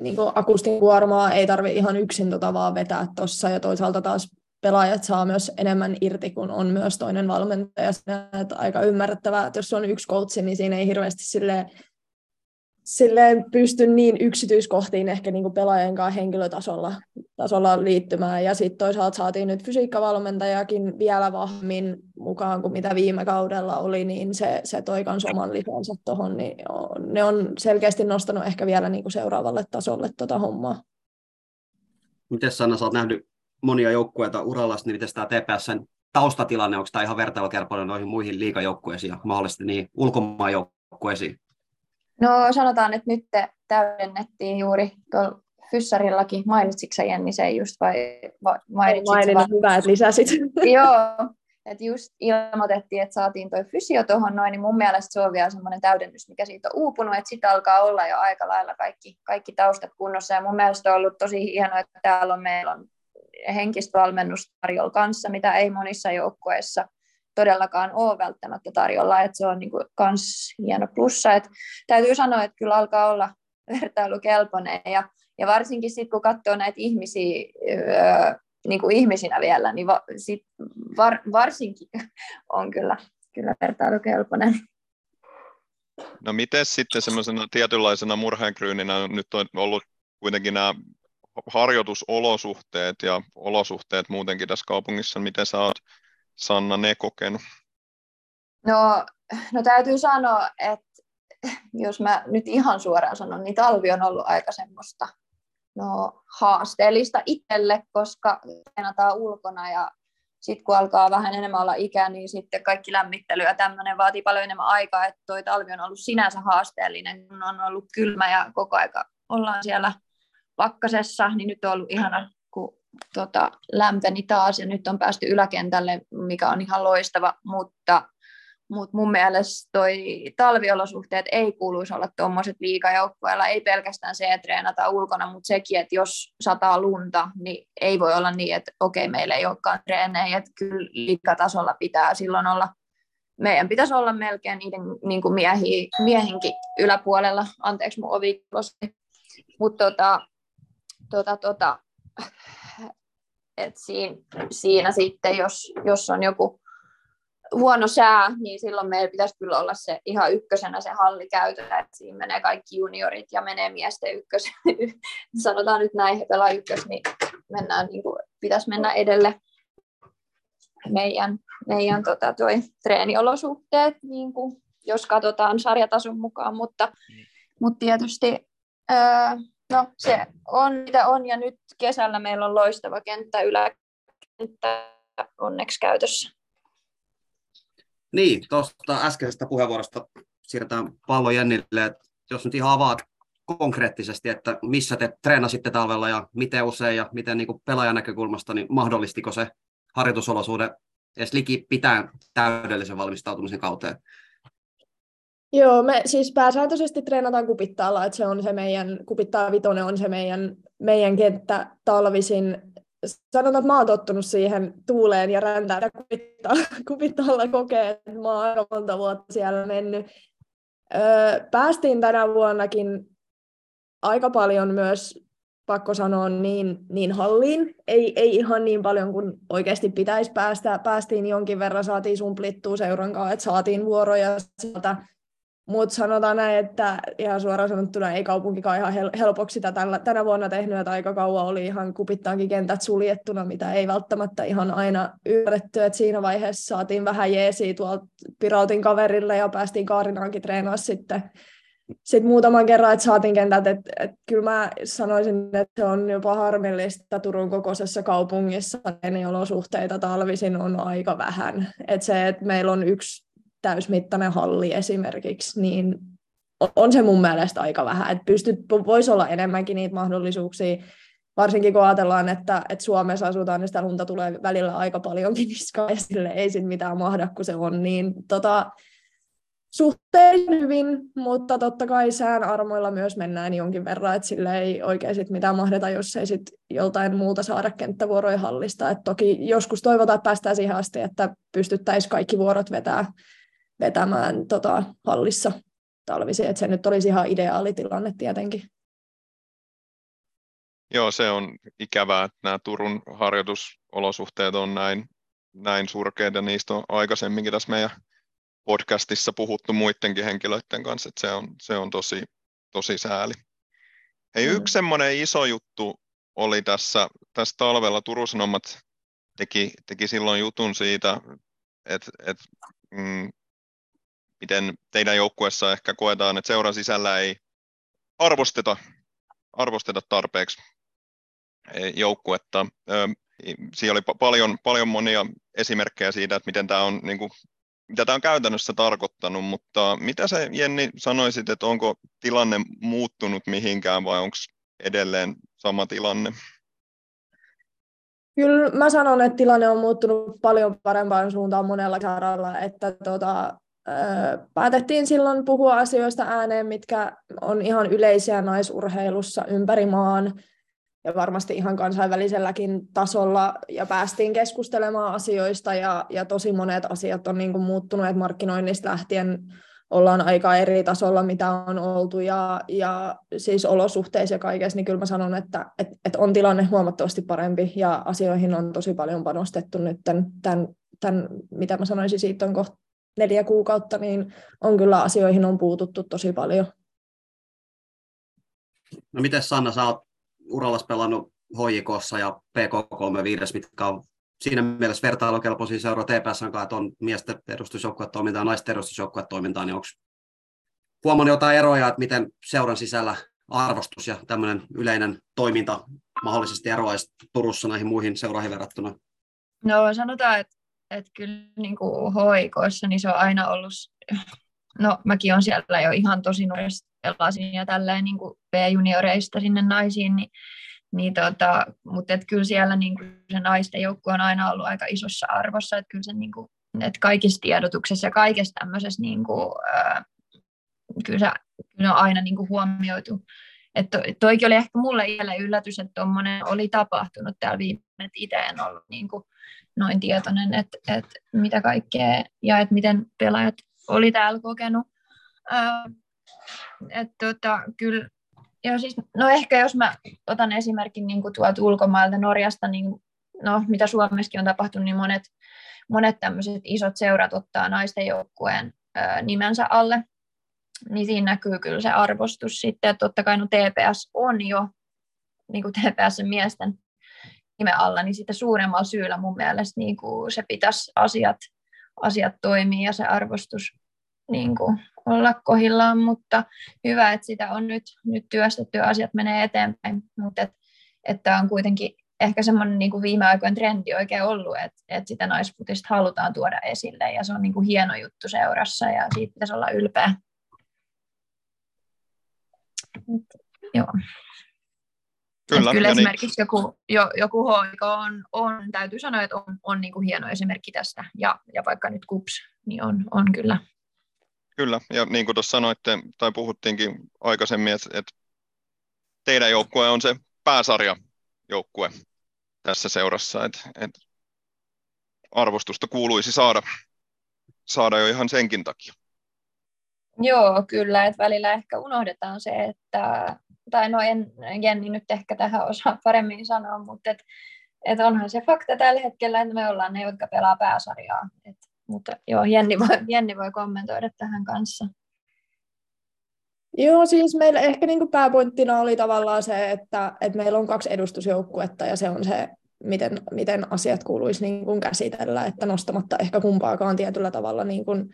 niin Akustin kuormaa ei tarvitse ihan yksin tota, vaan vetää tuossa ja toisaalta taas pelaajat saa myös enemmän irti, kun on myös toinen valmentaja. Että aika ymmärrettävää, että jos on yksi koutsi, niin siinä ei hirveästi silleen silleen pystyn niin yksityiskohtiin ehkä niinku pelaajien kanssa henkilötasolla tasolla liittymään. Ja sitten toisaalta saatiin nyt fysiikkavalmentajakin vielä vahvemmin mukaan kuin mitä viime kaudella oli, niin se, se toi kans oman lisänsä tuohon. Niin ne on selkeästi nostanut ehkä vielä niinku seuraavalle tasolle tota hommaa. Miten Sanna, sä oot nähnyt monia joukkueita urallasi, niin miten tämä T P S:n taustatilanne, onko tämä ihan vertailukelpoinen noihin muihin liigajoukkueisiin ja mahdollisesti niin ulkomaanjoukkueisiin? No sanotaan, että nyt täydennettiin juuri tuolla fyssarillakin. Mainitsitko sä Jenni sen just vai mainitsitko? Ei maininnut, hyvä, että lisäsit. Joo, että just ilmoitettiin, että saatiin toi fysio tuohon noin, niin mun mielestä se on vielä semmoinen täydennys, mikä siitä on uupunut, että sitä alkaa olla jo aika lailla kaikki, kaikki taustat kunnossa. Ja mun mielestä on ollut tosi hienoa, että täällä on, meillä on henkistä valmennusta tarjolla kanssa, mitä ei monissa joukkueissa todellakaan ole välttämättä tarjolla, että se on niinku kans hieno plussa. Et täytyy sanoa, että kyllä alkaa olla vertailukelpoinen ja, ja varsinkin sitten kun katsoo näitä ihmisiä öö, niinku ihmisinä vielä, niin va, sit var, varsinkin on kyllä, kyllä vertailukelpoinen. No miten sitten semmoisena tietynlaisena murheenkryyninä nyt on ollut kuitenkin nämä harjoitusolosuhteet ja olosuhteet muutenkin tässä kaupungissa, miten sä oot, Sanna, ne kokenut? No, no täytyy sanoa, että jos mä nyt ihan suoraan sanon, niin talvi on ollut aika semmoista no, haasteellista itselle, koska treenataan ulkona ja sitten kun alkaa vähän enemmän olla ikää, niin sitten kaikki lämmittely ja tämmöinen vaatii paljon enemmän aikaa, että toi talvi on ollut sinänsä haasteellinen, kun on ollut kylmä ja koko aika ollaan siellä pakkasessa, niin nyt on ollut ihana, kun tota, lämpeni taas ja nyt on päästy yläkentälle, mikä on ihan loistava, mutta, mutta mun mielestä toi talviolosuhteet ei kuuluisi olla tuommoiset liigajoukkueilla, ei pelkästään se, että treenata ulkona, mutta sekin, että jos sataa lunta, niin ei voi olla niin, että okei, meillä ei olekaan treenejä, että kyllä liigatasolla pitää silloin olla, meidän pitäisi olla melkein niiden niin kuin miehi, miehinkin yläpuolella, anteeksi mun ovi klosti, mutta tota, tota, tota, et siinä, siinä sitten, jos, jos on joku huono sää, niin silloin meillä pitäisi kyllä olla se ihan ykkösenä se halli käytöllä, että siinä menee kaikki juniorit ja menee miesten ykkös. Sanotaan nyt näin, he pelaa ykkös, niin, mennään, niin kuin, pitäisi mennä edelle meidän, meidän tota, toi, treeniolosuhteet, niin kuin, jos katsotaan sarjatason mukaan, mutta, mutta tietysti öö, no se on mitä on ja nyt kesällä meillä on loistava kenttä, yläkenttä onneksi käytössä. Niin, tuosta äskeisestä puheenvuorosta siirretään pallo Jennille, että jos nyt ihan avaat konkreettisesti, että missä te treenasitte talvella ja miten usein ja miten niin kuin pelaajan näkökulmasta, niin mahdollistiko se harjoitusolosuuden edes liki pitää täydellisen valmistautumisen kauteen? Joo, me siis pääsääntöisesti treenataan Kupittaalla, että se on se meidän, Kupittaa Vitonen on se meidän, meidän kenttä talvisin. Sanotaan, että mä oon tottunut siihen tuuleen ja räntään, että Kupittaalla, Kupittaalla kokee, että mä oon aika monta vuotta siellä mennyt. Öö, päästiin tänä vuonnakin aika paljon myös, pakko sanoa, niin, niin halliin. Ei, ei ihan niin paljon kuin oikeasti pitäisi päästä. Päästiin jonkin verran, saatiin sumplittua seuran kanssa, että saatiin vuoroja sieltä. Mutta sanotaan näin, että ihan suoraan sanottuna ei kaupunkikaan ihan helpoksi sitä tänä vuonna tehnyt, että aika kauan oli ihan Kupittaankin kentät suljettuna, mitä ei välttämättä ihan aina ymmärretty, että siinä vaiheessa saatiin vähän jeesiä tuolta Pirautin kaverille ja päästiin Kaarinaankin treenaamaan sitten sit muutaman kerran, että saatiin kentät, että et kyllä mä sanoisin, että se on jopa harmillista Turun kokoisessa kaupungissa, niin olosuhteita talvisin on aika vähän, että se, että meillä on yksi täysmittainen halli esimerkiksi, niin on se mun mielestä aika vähän. Että pystyt, voisi olla enemmänkin niitä mahdollisuuksia, varsinkin kun ajatellaan, että, että Suomessa asutaan, niin sitä lunta tulee välillä aika paljonkin niskaan esille, ei sit mitään mahda, kun se on. Niin tota, suhteellisen hyvin, mutta totta kai sään armoilla myös mennään jonkin verran, että sille ei oikein sit mitään mahdeta, jos ei sit joltain muuta saada kenttävuoroja hallista. Et toki joskus toivotaan, että päästään siihen asti, että pystyttäisiin kaikki vuorot vetämään. vetämään tota, hallissa talvisin, että se nyt olisi ihan ideaali tilanne tietenkin. Joo, se on ikävää, että nämä Turun harjoitusolosuhteet on näin, näin surkeita, ja niistä on aikaisemminkin tässä meidän podcastissa puhuttu muidenkin henkilöiden kanssa, että se on, se on tosi, tosi sääli. Hei, mm. yksi semmoinen iso juttu oli tässä, tässä talvella. Turun Sanomat teki, teki silloin jutun siitä, että et, mm, miten teidän joukkueessa ehkä koetaan, että seuran sisällä ei arvosteta, arvosteta tarpeeksi joukkuetta. Siinä oli paljon, paljon monia esimerkkejä siitä, että miten tämä on, niin kuin, mitä tämä on käytännössä tarkoittanut, mutta mitä sä, Jenni, sanoisit, että onko tilanne muuttunut mihinkään vai onko edelleen sama tilanne? Kyllä mä sanon, että tilanne on muuttunut paljon parempaan suuntaan monella saralla, että tota, päätettiin silloin puhua asioista ääneen, mitkä on ihan yleisiä naisurheilussa ympäri maan ja varmasti ihan kansainväliselläkin tasolla, ja päästiin keskustelemaan asioista, ja, ja tosi monet asiat on niin kuin muuttunut, että markkinoinnista lähtien ollaan aika eri tasolla, mitä on oltu, ja, ja siis olosuhteissa ja kaikessa, niin kyllä mä sanon, että et, et on tilanne huomattavasti parempi, ja asioihin on tosi paljon panostettu nyt tämän, tämän, tämän mitä mä sanoisin, siitä on kohta neljä kuukautta, niin on kyllä asioihin on puututtu tosi paljon. No miten Sanna, sä oot urallasi pelannut H J K:ssa ja P K kolmekymmentäviisi, mitkä on siinä mielessä vertailukelpoisia seuraa T P S:n kanssa, että on miesten edustusjoukkuetoimintaa ja naisten edustusjoukkuetoimintaa, niin onko huomannut jotain eroja, että miten seuran sisällä arvostus ja tämmöinen yleinen toiminta mahdollisesti eroaisi Turussa näihin muihin seuraihin verrattuna? No sanotaan, että et kyllä niin kuin H J K:ssa niin se on aina ollut, no mäkin olen siellä jo ihan tosi nuoresta, pelasin ja tälleen niin kuin B-junioreista sinne naisiin, niin, niin tota, mutta et kyllä siellä niin kuin se naisten joukkue on aina ollut aika isossa arvossa, että kyllä se niin kuin, että kaikissa tiedotuksessa ja kaikessa tämmöisessä niin kuin, äh, kyllä, se, kyllä on aina niin kuin huomioitu. Että to, toikin oli ehkä mulle iälle yllätys, että tuommoinen oli tapahtunut täällä viime, että itse en ollut niin kuin noin tietoinen, että, että mitä kaikkea ja että miten pelaajat oli täällä kokenut. Äh, Että tota, kyllä, ja siis, no ehkä jos mä otan esimerkin niin kuin tuolta ulkomailta Norjasta, niin no, mitä Suomessakin on tapahtunut, niin monet, monet tämmöiset isot seurat ottaa naisten joukkueen ö, nimensä alle, niin siinä näkyy kyllä se arvostus sitten, että totta kai no T P S on jo niin kuin T P S:n miesten nimen alla, niin sitten suuremmalla syyllä mun mielestä niin kuin se pitäisi asiat, asiat toimia ja se arvostus niin kuin olla kohdillaan, mutta hyvä, että sitä on nyt, nyt työstetty ja asiat menee eteenpäin, mutta et, et tämä on kuitenkin ehkä semmoinen niin kuin viime aikojen trendi oikein ollut, että et sitä naisputista halutaan tuoda esille ja se on niin kuin hieno juttu seurassa ja siitä pitäisi olla ylpeä. Mut, joo. Kyllä, kyllä esimerkiksi niin. joku, jo, joku H J K on, on, täytyy sanoa, että on, on niin kuin hieno esimerkki tästä ja, ja vaikka nyt KuPS, niin on, on kyllä. Kyllä, ja niin kuin tuossa sanoitte, tai puhuttiinkin aikaisemmin, että, että teidän joukkue on se pääsarjajoukkue tässä seurassa, että, että arvostusta kuuluisi saada, saada jo ihan senkin takia. Joo, kyllä, että välillä ehkä unohdetaan se, että, tai no en, Jenni nyt ehkä tähän osaa paremmin sanoa, mutta et, et onhan se fakta tällä hetkellä, että me ollaan ne, jotka pelaa pääsarjaa, että mutta joo, Jenni voi, Jenni voi kommentoida tähän kanssa. Joo, siis meillä ehkä niin kuin pääpointtina oli tavallaan se, että, että meillä on kaksi edustusjoukkuetta ja se on se, miten, miten asiat kuuluisi niin kuin käsitellä, että nostamatta ehkä kumpaakaan tietyllä tavalla niin kuin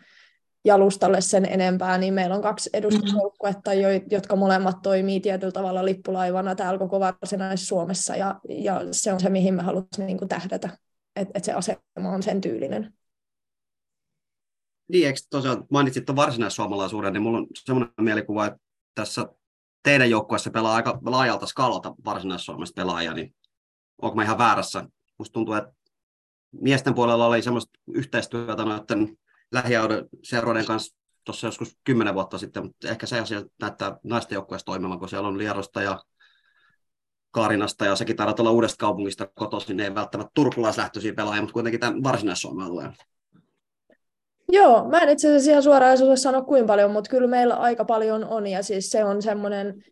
jalustalle sen enempää, niin meillä on kaksi edustusjoukkuetta, jotka molemmat toimii tietyllä tavalla lippulaivana täällä koko Varsinais-Suomessa ja, ja se on se, mihin me halutaan niin kuin tähdätä, että, että se asema on sen tyylinen. Niin, eikö tosiaan mainitsit tuon varsinaissuomalaisuuden, niin mulla on semmoinen mielikuva, että tässä teidän joukkueessa pelaa aika laajalta skaalalta Varsinais-Suomesta pelaajia, niin onko mä ihan väärässä? Musta tuntuu, että miesten puolella oli semmoista yhteistyötä noiden lähiauden seuroiden kanssa tuossa joskus kymmenen vuotta sitten, mutta ehkä se asia näyttää naisten joukkueessa toimimaan, kun siellä on Liedosta ja Kaarinasta ja sekin taidat olla Uudesta Kaupungista kotoisin, niin ei välttämättä turkulaislähtöisiä pelaajia, mutta kuitenkin tämän Varsinais-Suomen alueen. Joo, mä en itse asiassa ihan suoraan sanoa kuinka paljon, mutta kyllä meillä aika paljon on ja siis se on semmoinen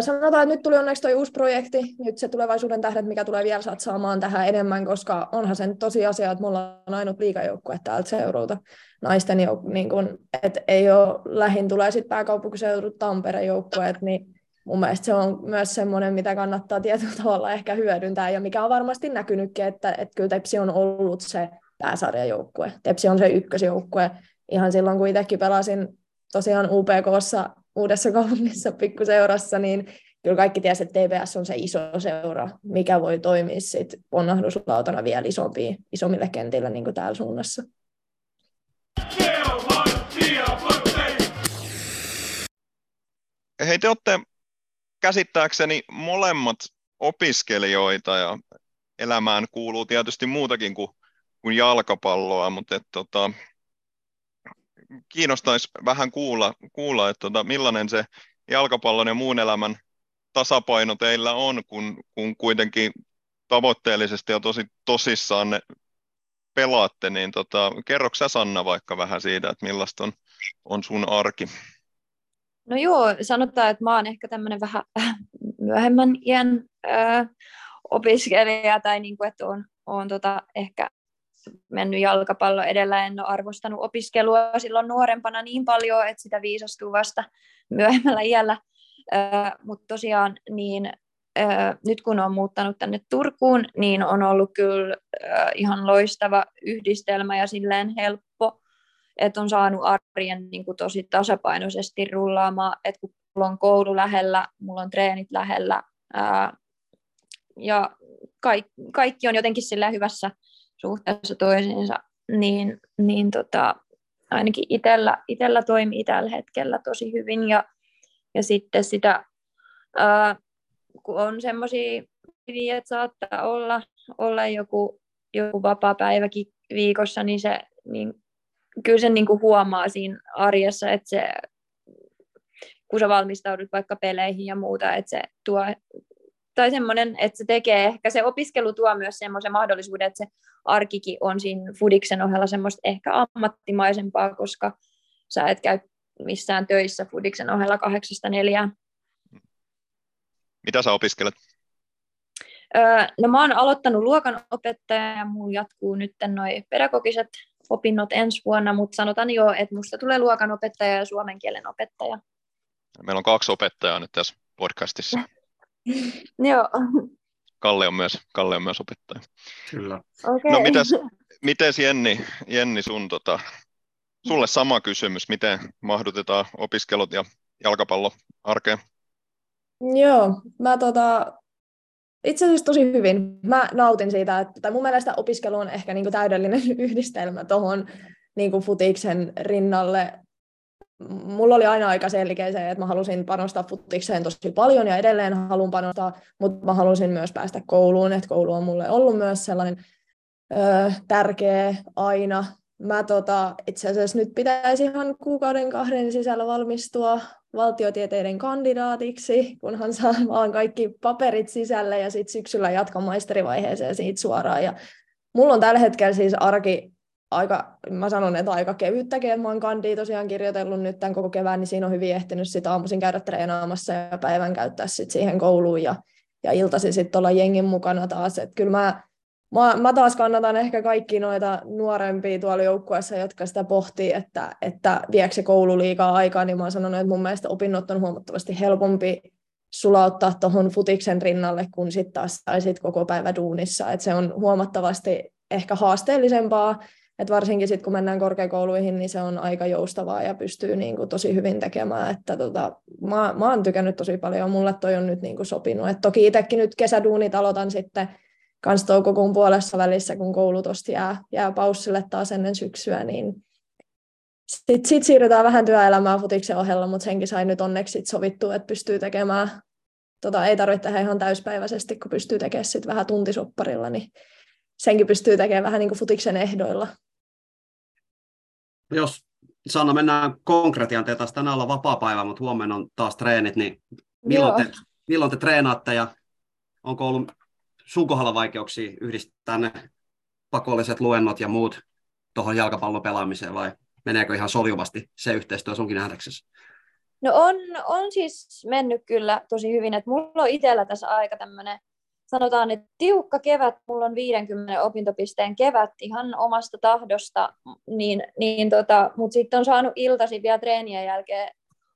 Sanotaan, että nyt tuli onneksi tuo uusi projekti, nyt se Tulevaisuuden tähdet, mikä tulee vielä satsaamaan tähän enemmän, koska onhan sen tosiasia, että mulla on ainut liigajoukkue täältä seurulta. Naisten jouk- niin kun, et ei ole lähin, tulee sitten pääkaupunkiseudut Tampereen joukkueet, niin mun mielestä se on myös semmoinen, mitä kannattaa tietyllä tavalla ehkä hyödyntää, ja mikä on varmasti näkynytkin, että, että kyllä Tepsi on ollut se pääsarjajoukkue. Tepsi on se ykkösjoukkue. Ihan silloin, kun itsekin pelasin tosiaan U P K:ssa uudessa kaupungissa pikkuseurassa, niin kyllä kaikki tiesi, että T P S on se iso seura, mikä voi toimia sitten ponnahduslautana vielä isompi, isommille kentillä niin kuin täällä suunnassa. Hei, te olette käsittääkseni molemmat opiskelijoita, ja elämään kuuluu tietysti muutakin kuin, kuin jalkapalloa, mutta et, tota, kiinnostaisi vähän kuulla, kuulla että tota, millainen se jalkapallon ja muun elämän tasapaino teillä on, kun, kun kuitenkin tavoitteellisesti ja tosi tosissaan ne pelaatte, niin tota, kerro sä, Sanna, vaikka vähän siitä, että millaista on, on sun arki? No joo, sanotaan, että mä oon ehkä tämmöinen vähän myöhemmän iän ö, opiskelija, tai niin kuin, että oon, oon tota, ehkä mennyt jalkapallo edellä, en ole arvostanut opiskelua silloin nuorempana niin paljon, että sitä viisastuu vasta myöhemmällä iällä, mutta tosiaan niin, ö, nyt kun olen muuttanut tänne Turkuun, niin on ollut kyllä ö, ihan loistava yhdistelmä ja silleen helppo, että on saanut arjen niin kuin tosi tasapainoisesti rullaamaan, että kun mulla on koulu lähellä, mulla on treenit lähellä, ää, ja kaikki, kaikki on jotenkin sillä hyvässä suhteessa toisiinsa, niin, niin tota, ainakin itellä, itellä toimii tällä hetkellä tosi hyvin, ja, ja sitten sitä, ää, kun on semmoisia hyviä, että saattaa olla, olla joku, joku vapaa päiväkin viikossa, niin se niin, kyllä sen niin kuin huomaa siinä arjessa, että se, kun sä valmistaudut vaikka peleihin ja muuta, että se tuo, tai semmoinen, että se tekee ehkä, se opiskelu tuo myös semmoisen mahdollisuuden, että se arkikin on siinä fudiksen ohella semmoista ehkä ammattimaisempaa, koska sä et käy missään töissä fudiksen ohella kahdeksasta neljään. Mitä sä opiskelet? Öö, no mä oon aloittanut luokanopettaja ja mun jatkuu nyt noi pedagogiset opinnot ensi vuonna, mutta sanotaan jo, että musta tulee luokanopettaja ja suomen kielen opettaja. Meillä on kaksi opettajaa nyt tässä podcastissa. Joo. Kalle on myös, Kalle on myös opettaja. Kyllä. Okay. No mitäs, mites Jenni, Jenni sun, tota, sulle sama kysymys, miten mahdutetaan opiskelut ja jalkapallo arkeen? Joo, mä tota... Itse asiassa tosi hyvin. Mä nautin siitä, että tai mun mielestä opiskelu on ehkä niinku täydellinen yhdistelmä tuohon niinku futiksen rinnalle. Mulla oli aina aika selkeä se, että mä halusin panostaa futikseen tosi paljon ja edelleen haluan panostaa, mutta mä halusin myös päästä kouluun, että koulu on mulle ollut myös sellainen ö, tärkeä aina. Mä tota, itse asiassa nyt pitäisi ihan kuukauden kahden sisällä valmistua valtiotieteiden kandidaatiksi, kunhan saa vaan kaikki paperit sisälle ja sitten syksyllä jatkan maisterivaiheeseen siitä suoraan. Ja mulla on tällä hetkellä siis arki aika, mä sanon, että aika kevyttäkin, että mä oon kandia tosiaan kirjoitellut nyt tämän koko kevään, niin siinä on hyvin ehtinyt sit aamuisin käydä treenaamassa ja päivän käyttää sit siihen kouluun ja, ja iltaisin sitten olla jengin mukana taas. Että kyllä mä Mä, mä taas kannatan ehkä kaikki noita nuorempia tuolla joukkueessa, jotka sitä pohtii, että, että viekö se koulu liikaa aikaa, niin mä oon sanonut, että mun mielestä opinnot on huomattavasti helpompi sulauttaa tuohon futiksen rinnalle, kun sitten taas saisit koko päivä duunissa. Et se on huomattavasti ehkä haasteellisempaa, että varsinkin sitten kun mennään korkeakouluihin, niin se on aika joustavaa ja pystyy niinku tosi hyvin tekemään. Että tota, mä, mä oon tykännyt tosi paljon, mulle toi on nyt niinku sopinut. Et toki itsekin nyt kesäduunit aloitan sitten kans toukokuun puolessa välissä, kun koulu tosta jää, jää paussille taas ennen syksyä, niin sitten sit siirrytään vähän työelämää futiksen ohella, mutta senkin sai nyt onneksi sovittua, että pystyy tekemään, tota, ei tarvitse tehdä ihan täyspäiväisesti, kun pystyy tekemään sit vähän tuntisopparilla, niin senkin pystyy tekemään vähän niin kuin futiksen ehdoilla. Jos, Sanna, mennään konkretiaan, teillä taas tänään olla vapaa-päivä, mutta huomenna on taas treenit, niin milloin, te, milloin te treenaatte ja onko ollut sun kohdalla vaikeuksia yhdistää ne pakolliset luennot ja muut tuohon jalkapallon pelaamiseen, vai meneekö ihan sojuvasti se yhteistyö sunkin nähdäksesi? No on, on siis mennyt kyllä tosi hyvin, että mulla on itsellä tässä aika tämmöinen, sanotaan, että tiukka kevät, mulla on viidenkymmenen opintopisteen kevät ihan omasta tahdosta, niin, niin tota, mutta sitten on saanut iltasi vielä treenien jälkeen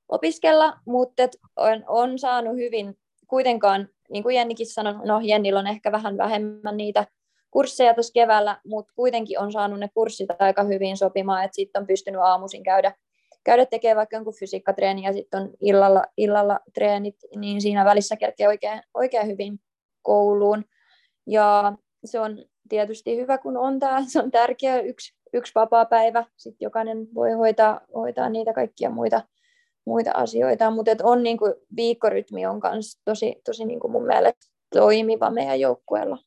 opiskella, mutta on, on saanut hyvin kuitenkaan, niin kuin Jennikin sanoi, no Jennillä on ehkä vähän vähemmän niitä kursseja tuossa keväällä, mutta kuitenkin on saanut ne kurssit aika hyvin sopimaan, että sitten on pystynyt aamuisin käydä, käydä tekemään vaikka jonkun fysiikkatreeni ja sitten on illalla, illalla treenit, niin siinä välissä kerkee oikein, oikein hyvin kouluun. Ja se on tietysti hyvä, kun on tämä, se on tärkeä yksi, yksi vapaa päivä, sitten jokainen voi hoitaa, hoitaa niitä kaikkia muita, muita asioita, mutta on niinku, viikkorytmi on myös tosi, tosi niinku mun mielestä toimiva meidän joukkueella.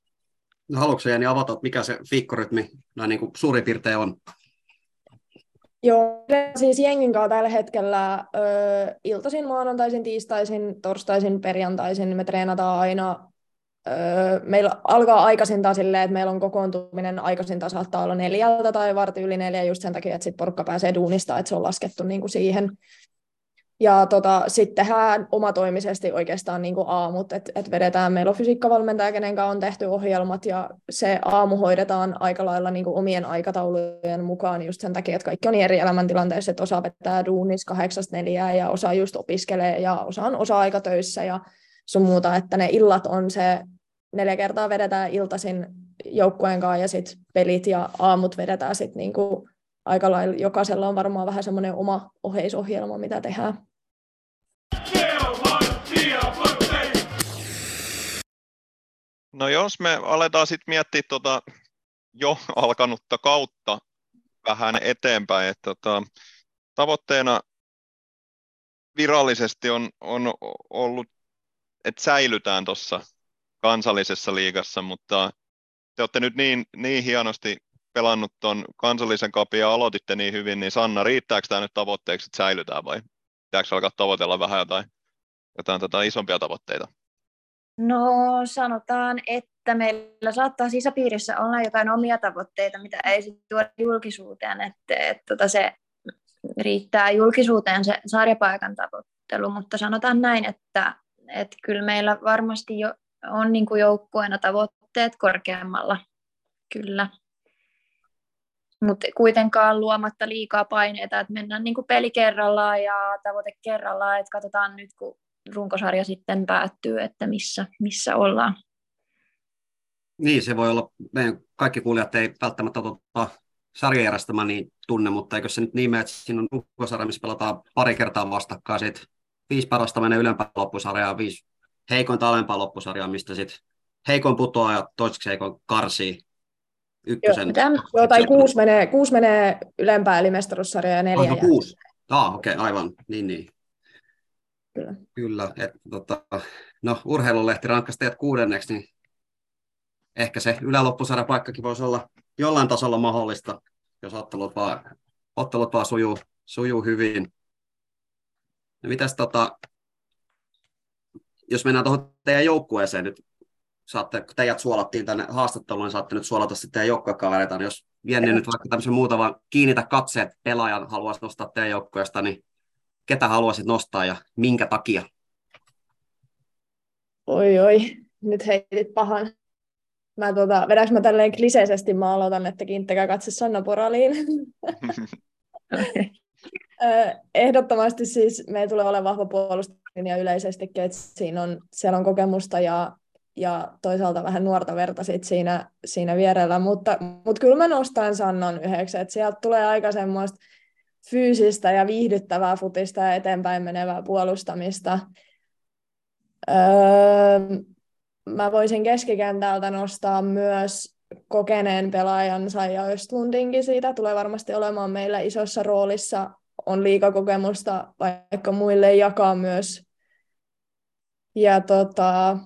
No, haluatko Jenni avata, että mikä se viikkorytmi näin niin kuin suurin piirtein on? Joo, siis jengin kanssa tällä hetkellä ö, iltaisin, maanantaisin, tiistaisin, torstaisin, perjantaisin me treenataan aina. Ö, meillä alkaa aikaisintaan silleen, että meillä on kokoontuminen aikaisintaan saattaa olla neljältä tai vartin yli neljä just sen takia, että sit porukka pääsee duunista, että se on laskettu niin kuin siihen. Ja tota, sitten tehdään omatoimisesti oikeastaan niin kuin aamut, että et vedetään, meillä on fysiikkavalmentaja, kenen kanssa on tehty ohjelmat, ja se aamu hoidetaan aika lailla niin kuin omien aikataulujen mukaan just sen takia, että kaikki on eri elämäntilanteessa, että osa vetää duunis kahdeksasta neljään, ja osa just opiskelee, ja osa on osa-aikatöissä, ja sun muuta, että ne illat on se, neljä kertaa vedetään iltaisin joukkueen kanssa, ja sitten pelit ja aamut vedetään sitten niin kuin aika lailla jokaisella on varmaan vähän semmoinen oma oheisohjelma, mitä tehdään. No jos me aletaan sitten miettiä tota jo alkanutta kautta vähän eteenpäin, että tota, tavoitteena virallisesti on, on ollut, että säilytään tuossa kansallisessa liigassa, mutta te olette nyt niin, niin hienosti pelannut tuon kansallisen cupin ja aloititte niin hyvin, niin Sanna, riittääkö tämä nyt tavoitteeksi, että säilytään vai pitääkö alkaa tavoitella vähän jotain, jotain tota isompia tavoitteita? No sanotaan, että meillä saattaa sisäpiirissä olla jotain omia tavoitteita, mitä ei sitten tuoda julkisuuteen, että et, tota se riittää julkisuuteen se sarjapaikan tavoittelu, mutta sanotaan näin, että et kyllä meillä varmasti jo on niinku joukkueena tavoitteet korkeammalla, kyllä. Mutta kuitenkaan luomatta liikaa paineita, että mennään niinku peli kerrallaan ja tavoite kerrallaan, että katsotaan nyt, kun runkosarja sitten päättyy, että missä, missä ollaan. Niin, se voi olla, meidän kaikki kuulijat ei välttämättä tota sarjajärjestelmää niin tunne, mutta eikö se nyt niin mene, että siinä on runkosarja, missä pelataan pari kertaa vastakkain, sitten viisi parasta menee ylempään loppusarjaan, viisi heikointa alempaan loppusarjaan, mistä sitten heikoin putoaa ja toiseksi heikoin karsii. Ykkösen. Joo, tai kuusi menee, kuusi menee ylempää, eli mestaruussarja ja neljä. Onko kuusi? Ah, okei, okay, aivan. Niin, niin. Kyllä. Kyllä. Et, tota, no, urheilulehti rankkasi teidät kuudenneksi, niin ehkä se yläloppusarjapaikkakin voisi olla jollain tasolla mahdollista, jos ottelut vaan, ottelut vaan sujuu, sujuu hyvin. No, mitäs, tota, jos mennään tuohon teidän joukkueeseen nyt, saatte, kun teidät suolattiin tänne haastatteluun, niin saatte nyt suolata sitten teidän joukkuekavereita. Niin jos Jenni nyt vaikka tämmöisen muuta vaan kiinnitä katseet pelaajan haluaisi nostaa teidän joukkueesta, niin ketä haluaisit nostaa ja minkä takia? Oi, oi. Nyt heitit pahan. Mä tuota, vedäks mä tälleen kliseisesti? Mä aloitan, että kiinnittäkää katse Sanna Poraliin. Ehdottomasti siis meillä tulee olemaan vahva puolustuslinja yleisestikin, että siinä on, siellä on kokemusta ja ja toisaalta vähän nuorta verta sit siinä, siinä vierellä, mutta, mutta kyllä mä nostan Sannan yhdeksi, että sieltä tulee aika semmoista fyysistä ja viihdyttävää futista ja eteenpäin menevää puolustamista. Öö, mä voisin keskikentältä nostaa myös kokeneen pelaajansa ja Östlundinkin siitä, tulee varmasti olemaan meillä isossa roolissa, on liigakokemusta vaikka muille jakaa myös. Ja tota...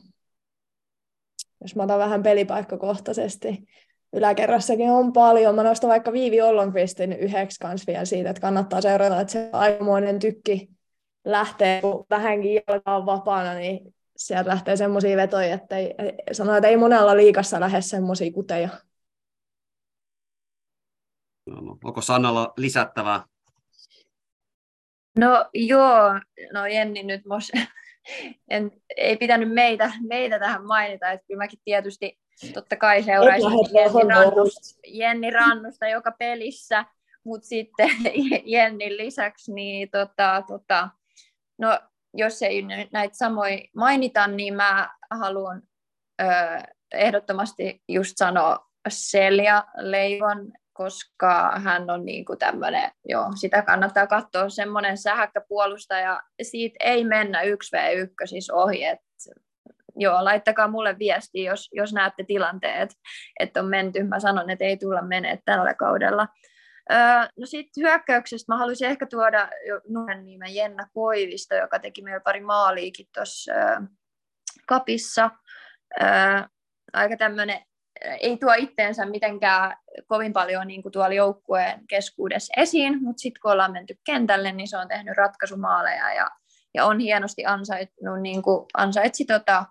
Jos mä otan vähän pelipaikkakohtaisesti, yläkerrassakin on paljon. Mä nostan vaikka Viivi Ollonqvistin yhdeksi kanssa vielä siitä, että kannattaa seurata, että se aikamoinen tykki lähtee, kun vähänkin jalka on vapaana, niin sieltä lähtee semmoisia vetoja, että ei, sanoo, että ei monella liigassa lähde semmoisia kuteja. No, no. Onko Sannalla lisättävää? No joo, no Jenni nyt mos, en, ei pitänyt meitä, meitä tähän mainita, että kyllä mäkin tietysti totta kai seuraisin Jenni Rannusta, Jenni Rannusta joka pelissä, mutta sitten Jennin lisäksi, niin tota, tota, no jos ei näitä samoja mainita, niin mä haluan ö, ehdottomasti just sanoa Selja Leivon, koska hän on niin kuin tämmöinen, joo, sitä kannattaa katsoa, semmoinen sähäkkä puolustaja, siitä ei mennä yksi vastaan yksi siis ohi, että joo, laittakaa mulle viestiä, jos, jos näette tilanteet, että on menty, mä sanon, että ei tulla menee tällä kaudella. No sitten hyökkäyksestä mä haluaisin ehkä tuoda nuoren nimen Jenna Poivisto, joka teki meillä pari maaliikin tuossa kapissa. Aika tämmöinen, ei tuo itteensä mitenkään kovin paljon niin kuin tuolla joukkueen keskuudessa esiin, mutta sitten kun ollaan menty kentälle, niin se on tehnyt ratkaisumaaleja ja, ja on hienosti ansainnut, niin kuin ansaitsi tota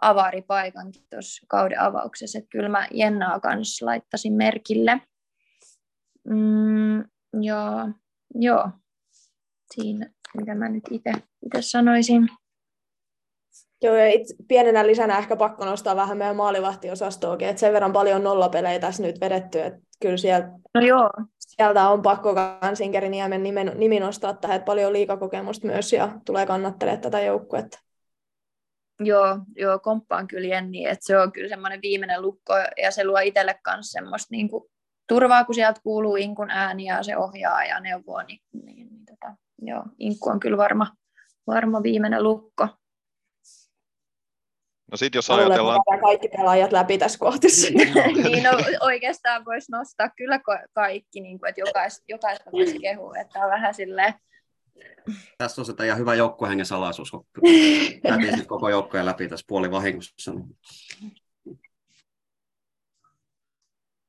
avaripaikan tuossa kauden avauksessa. Et kyllä mä Jennaa kanssa laittaisin merkille. Mm, joo, joo, siinä mitä mä nyt itse sanoisin. Joo, ja itse, pienenä lisänä ehkä pakko nostaa vähän meidän maalivahtiosastoakin, että sen verran paljon nollapelejä tässä nyt vedetty, että kyllä sieltä, no joo. sieltä on pakko Kansinkeri Niemen nimi nostaa tähän, että paljon liikakokemusta myös, ja tulee kannattelemaan tätä joukkuetta. Joo, joo, komppaan kyllä Jenni, että se on kyllä semmoinen viimeinen lukko, ja se luo itselle kanssa semmoista niin kuin turvaa, kun sieltä kuuluu Inkun ääni ja se ohjaa ja neuvoo, niin, niin, niin tota, joo, Inkku on kyllä varma, varma viimeinen lukko. No sit jos ajatellaan... kaikki pelaajat läpi tässä kohtissa. Niin, no, oikeastaan voisi nostaa kyllä kaikki, niin kuin, että jokaista, jokaista voisi kehua, että on vähän silleen... Tässä on sitä ihan hyvä joukkuehengen salaisuus, kun läpi koko joukkueen läpi tässä puolivahingossa.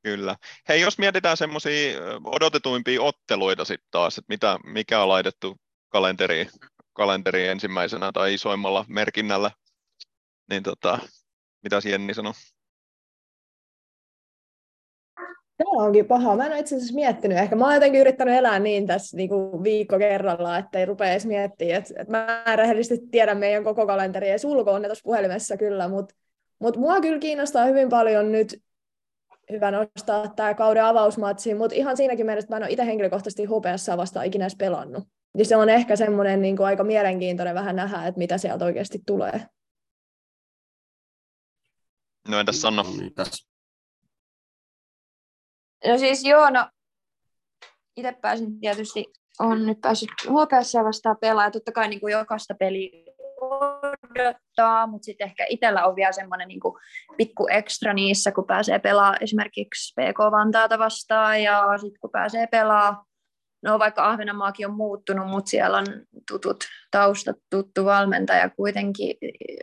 Kyllä. Hei, jos mietitään semmoisia odotetuimpia otteluita sitten taas, että mitä, mikä on laitettu kalenteriin, kalenteriin ensimmäisenä tai isoimmalla merkinnällä, niin tota, mitä Jenni sanoi? Tämä onkin paha. Mä en itse asiassa miettinyt ehkä. Mä oon jotenkin yrittänyt elää niin tässä niin kuin viikko kerrallaan, että ei rupea edes miettimään. Et, et mä en rehellisesti tiedä meidän koko kalenteria ja sulku on ne tuossa puhelimessa kyllä, mutta mut mua kyllä kiinnostaa hyvin paljon nyt hyvä nostaa tämä kauden avausmatsi, mutta ihan siinäkin mielessä, että mä en ole itse henkilökohtaisesti H P S:ää vastaan ikinä edes pelannut. Ja se on ehkä semmoinen niin kuin aika mielenkiintoinen vähän nähdä, että mitä sieltä oikeasti tulee. No entäs Sanna? No siis joo, no itse pääsin tietysti, on nyt päässyt H P S:ää vastaan pelaamaan, totta kai niin kuin jokaista peliä odottaa, mutta sitten ehkä itsellä on vielä semmoinen niin kuin pikku ekstra niissä, kun pääsee pelaamaan esimerkiksi P K Vantaata vastaan ja sitten kun pääsee pelaamaan, no vaikka Ahvenanmaakin on muuttunut, mutta siellä on tutut taustat, tuttu valmentaja kuitenkin,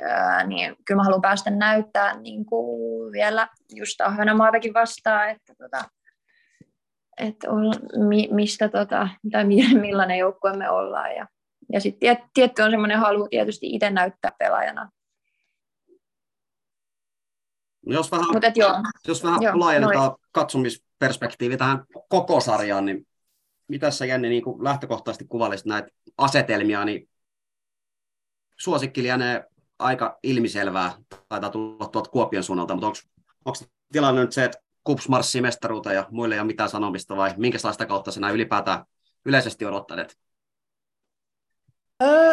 ää, niin kyllä mä haluan päästä näyttää niin kuin vielä just Ahvenanmaatakin vastaan, että tota, että on, mi, mistä tota, tai millainen joukkue me ollaan ja Ja sitten tietty on semmoinen halu tietysti itse näyttää pelaajana. Jos vähän, joo. Jos vähän joo, laajennetaan noin. Katsomisperspektiivi tähän koko sarjaan, niin mitä sä Jenni niin kun lähtökohtaisesti kuvailisit näitä asetelmia, niin suosikki lienee aika ilmiselvää, taitaa tulla tuolta Kuopion suunnalta, mutta onko tilanne nyt se, että KuPS marssii mestaruuteen ja muille ei ole mitään sanomista, vai minkälaista kautta sinä ylipäätään yleisesti odottaneet?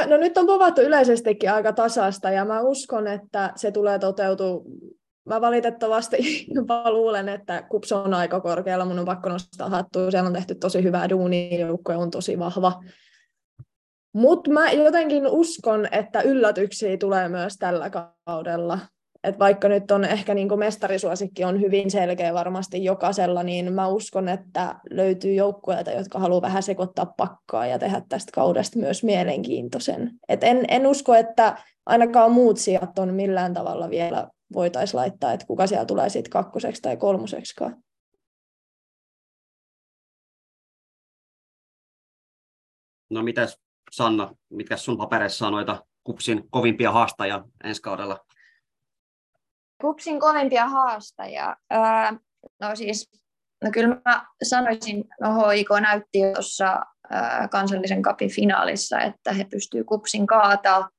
No nyt on povattu yleisestikin aika tasasta ja mä uskon, että se tulee toteutua. Mä valitettavasti jopa luulen, että KuPS on aika korkealla. Mun on pakko nostaa hattua. Siellä on tehty tosi hyvää duunia, joukko on tosi vahva. Mutta mä jotenkin uskon, että yllätyksiä tulee myös tällä kaudella. Et vaikka nyt on ehkä niinku mestarisuosikki on hyvin selkeä varmasti jokaisella, niin mä uskon, että löytyy joukkueita, jotka haluaa vähän sekoittaa pakkaa ja tehdä tästä kaudesta myös mielenkiintoisen. Et en, en usko, että ainakaan muut sijat on millään tavalla vielä voitaisiin laittaa, että kuka siellä tulee sitten kakkoseksi tai kolmoseksikaan. No mitäs Sanna, mitkä sun paperissa on noita KuPSin kovimpia haastajia ensi kaudella? KuPSin kovimpia haastajia. Öö, no siis No kyllä mä sanoisin, no H J K näytti tuossa kansallisen cupin finaalissa, että he pystyvät KuPSin kaataa.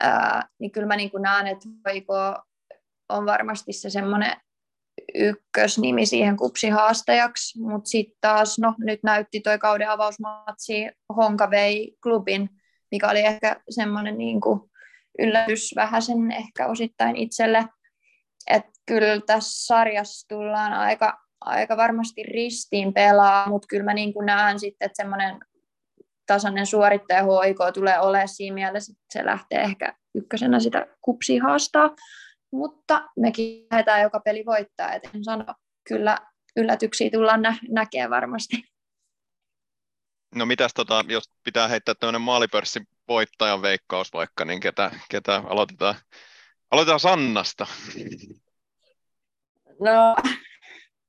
Ää, niin kyllä mä niin kuin näen, että H J K on varmasti se semmoinen ykkösnimi siihen KuPSin haastajaksi, mutta sitten taas, no nyt näytti toi kauden avausmatsi, Honka vei klubin, mikä oli ehkä semmoinen niin kuin yllätys vähän sen ehkä osittain itselle, että kyllä tässä sarjassa tullaan aika, aika varmasti ristiin pelaa, mutta kyllä mä niin kuin näen sitten, että semmoinen tasainen suorittaja H J K tulee olemaan siinä mielessä, että se lähtee ehkä ykkösenä sitä KuPSia haastaa, mutta mekin lähdetään joka peli voittaa, et en sano, kyllä yllätyksiä tullaan nä- näkemään varmasti. No mitäs, tota, jos pitää heittää tämmöinen maalipörssin voittajan veikkaus vaikka, niin ketä, ketä aloitetaan? Aloitetaan Sannasta. No,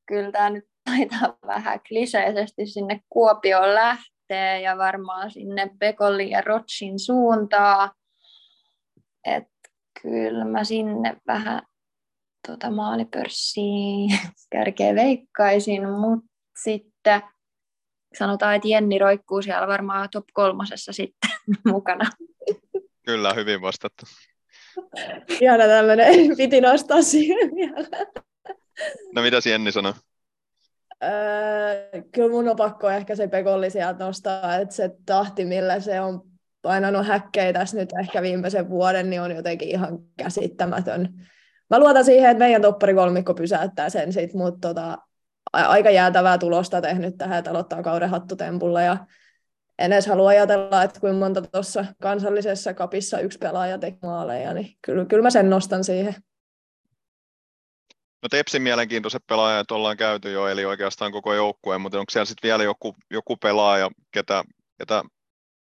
kyllä tämä nyt taitaa vähän kliseisesti sinne Kuopioon lähtee ja varmaan sinne Bekolin ja Rotsin suuntaan. Et kyllä mä sinne vähän tuota maalipörssiin kärkeä veikkaisin, mutta sitten sanotaan, että Jenni roikkuu siellä varmaan top kolmosessa sitten mukana. Kyllä, hyvin vastattu. Ihana tämmöinen, piti nostaa siihen vielä. No mitäs Jenni sanoi? Öö, kyllä mun on pakko ehkä se Bekolli sieltä nostaa, että se tahti, millä se on painanut häkkejä tässä nyt ehkä viimeisen vuoden, niin on jotenkin ihan käsittämätön. Mä luotan siihen, että meidän topparikolmikko pysäyttää sen sitten, mutta tota, aika jäätävää tulosta tehnyt tähän, että aloittaa kauden hattutempulla ja en edes halua ajatella, että kuinka monta tuossa kansallisessa cupissa yksi pelaaja teki maaleja, niin kyllä, kyllä mä sen nostan siihen. No Tepsin mielenkiintoiset pelaajat ollaan käyty jo, eli oikeastaan koko joukkueen, mutta onko siellä sitten vielä joku, joku pelaaja, ketä, ketä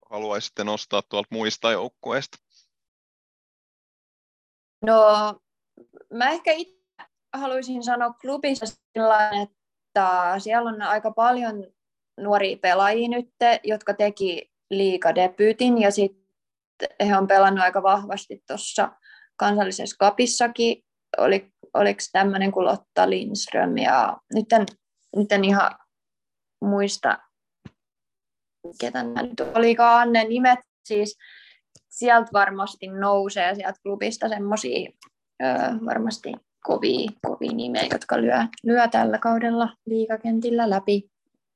haluaisitte nostaa tuolta muista joukkueista? No mä ehkä itse haluaisin sanoa klubissa sillä, että siellä on aika paljon nuoria pelaajia nyt, jotka teki liigadebyytin ja sitten he on pelannut aika vahvasti tuossa kansallisessa cupissakin. Oli, oliko tämmöinen kuin Lotta Lindström ja nyt en, nyt en ihan muista, ketä nämä nyt olikaan ne nimet. Siis sieltä varmasti nousee sieltä klubista semmoisia varmasti kovia, kovia nimejä, jotka lyö, lyö tällä kaudella liigakentillä läpi.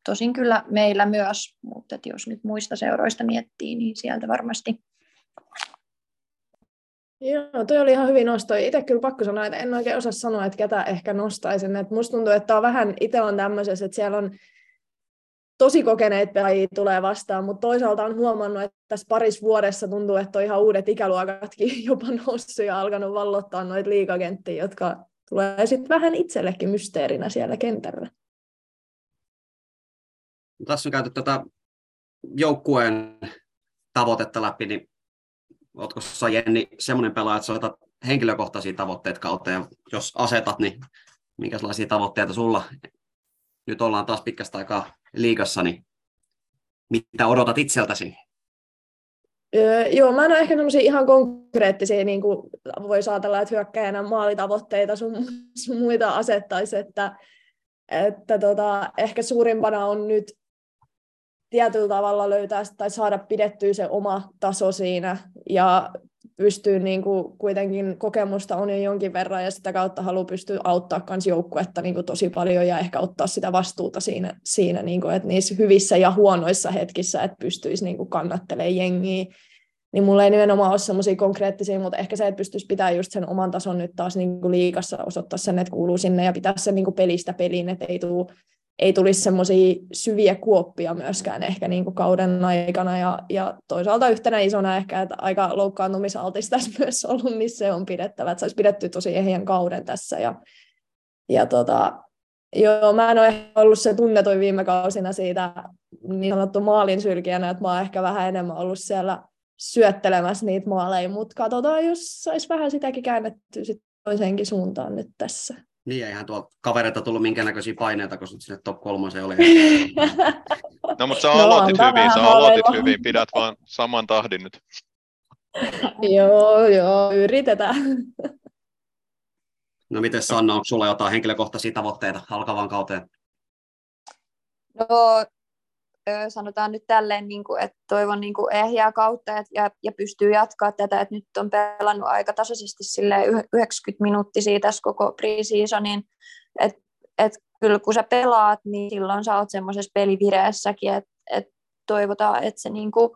Tosin kyllä meillä myös, mutta jos nyt muista seuroista miettii, niin sieltä varmasti. Joo, toi oli ihan hyvin nosto. Itse kyllä pakko sanoa, että en oikein osaa sanoa, että ketä ehkä nostaisin. Et musta tuntuu, että on vähän, itse on tämmöisessä, että siellä on tosi kokeneet pelaajia tulee vastaan, mutta toisaalta on huomannut, että tässä parissa vuodessa tuntuu, että on ihan uudet ikäluokatkin jopa noussut ja alkanut vallottaa noita liigakenttiä, jotka tulee sitten vähän itsellekin mysteerinä siellä kentällä. Tässä on käyty tätä joukkueen tavoitetta läpi, niin oletko sä, Jenni, semmoinen pelaaja, että sä otat henkilökohtaisia tavoitteita kautta, ja jos asetat, niin minkälaisia tavoitteita sulla? Nyt ollaan taas pitkästä aikaa liigassa, niin mitä odotat itseltäsi? Öö, joo, mä en ole ehkä semmoisia ihan konkreettisia, niin kuin voisi ajatella, että hyökkäjänä maalitavoitteita sun, sun muita asettaisi, että Että tota, ehkä suurimpana on nyt tietyllä tavalla löytää tai saada pidettyä se oma taso siinä ja pystyy niin kuin, kuitenkin kokemusta on jo jonkin verran ja sitä kautta haluaa pystyä auttaa kans joukkuetta niin kuin tosi paljon ja ehkä ottaa sitä vastuuta siinä, siinä niin kuin, että niissä hyvissä ja huonoissa hetkissä, että pystyisi niin kuin kannattelemaan jengiä. Niin mulla ei nimenomaan ole semmoisia konkreettisia, mutta ehkä se, että pystyisi pitää just sen oman tason nyt taas niin kuin liigassa, osoittaa sen, että kuuluu sinne ja pitää sen niin kuin pelistä peliin, että ei, tuu, ei tulisi semmoisia syviä kuoppia myöskään ehkä niin kuin kauden aikana. Ja, ja toisaalta yhtenä isona ehkä, että aika loukkaantumisaltis tässä myös ollut, niin se on pidettävä, että saisi pidetty tosi ehjän kauden tässä. Ja, ja tota, joo, mä en ole ollut se tunnetuin viime kausina siitä niin sanottu maalin sylkijänä, että mä oon ehkä vähän enemmän ollut siellä syöttelemässä niitä maaleja, mutta katsotaan, jos saisi vähän sitäkin käännettyä sit toiseenkin suuntaan nyt tässä. Niin, eihän tuolta kavereita tullut minkäännäköisiä paineita, kun sinne top kolmoseen oli. No, mutta sä aloitit no, hyvin, sä aloitit haluaa. hyvin, pidät vaan saman tahdin nyt. Joo, joo, yritetään. No, miten Sanna, onko sulla jotain henkilökohtaisia tavoitteita alkavaan kauteen? No sanotaan nyt tälleen, niin kuin, että toivon niin kuin ehjää kautta ja, ja pystyy jatkaa tätä, että nyt on pelannut aika tasaisesti yhdeksänkymmentä minuuttia tässä koko pre-seasonin, että et kyllä kun sä pelaat, niin silloin sä oot semmoisessa pelivireessäkin, että et toivotaan, että se niin kuin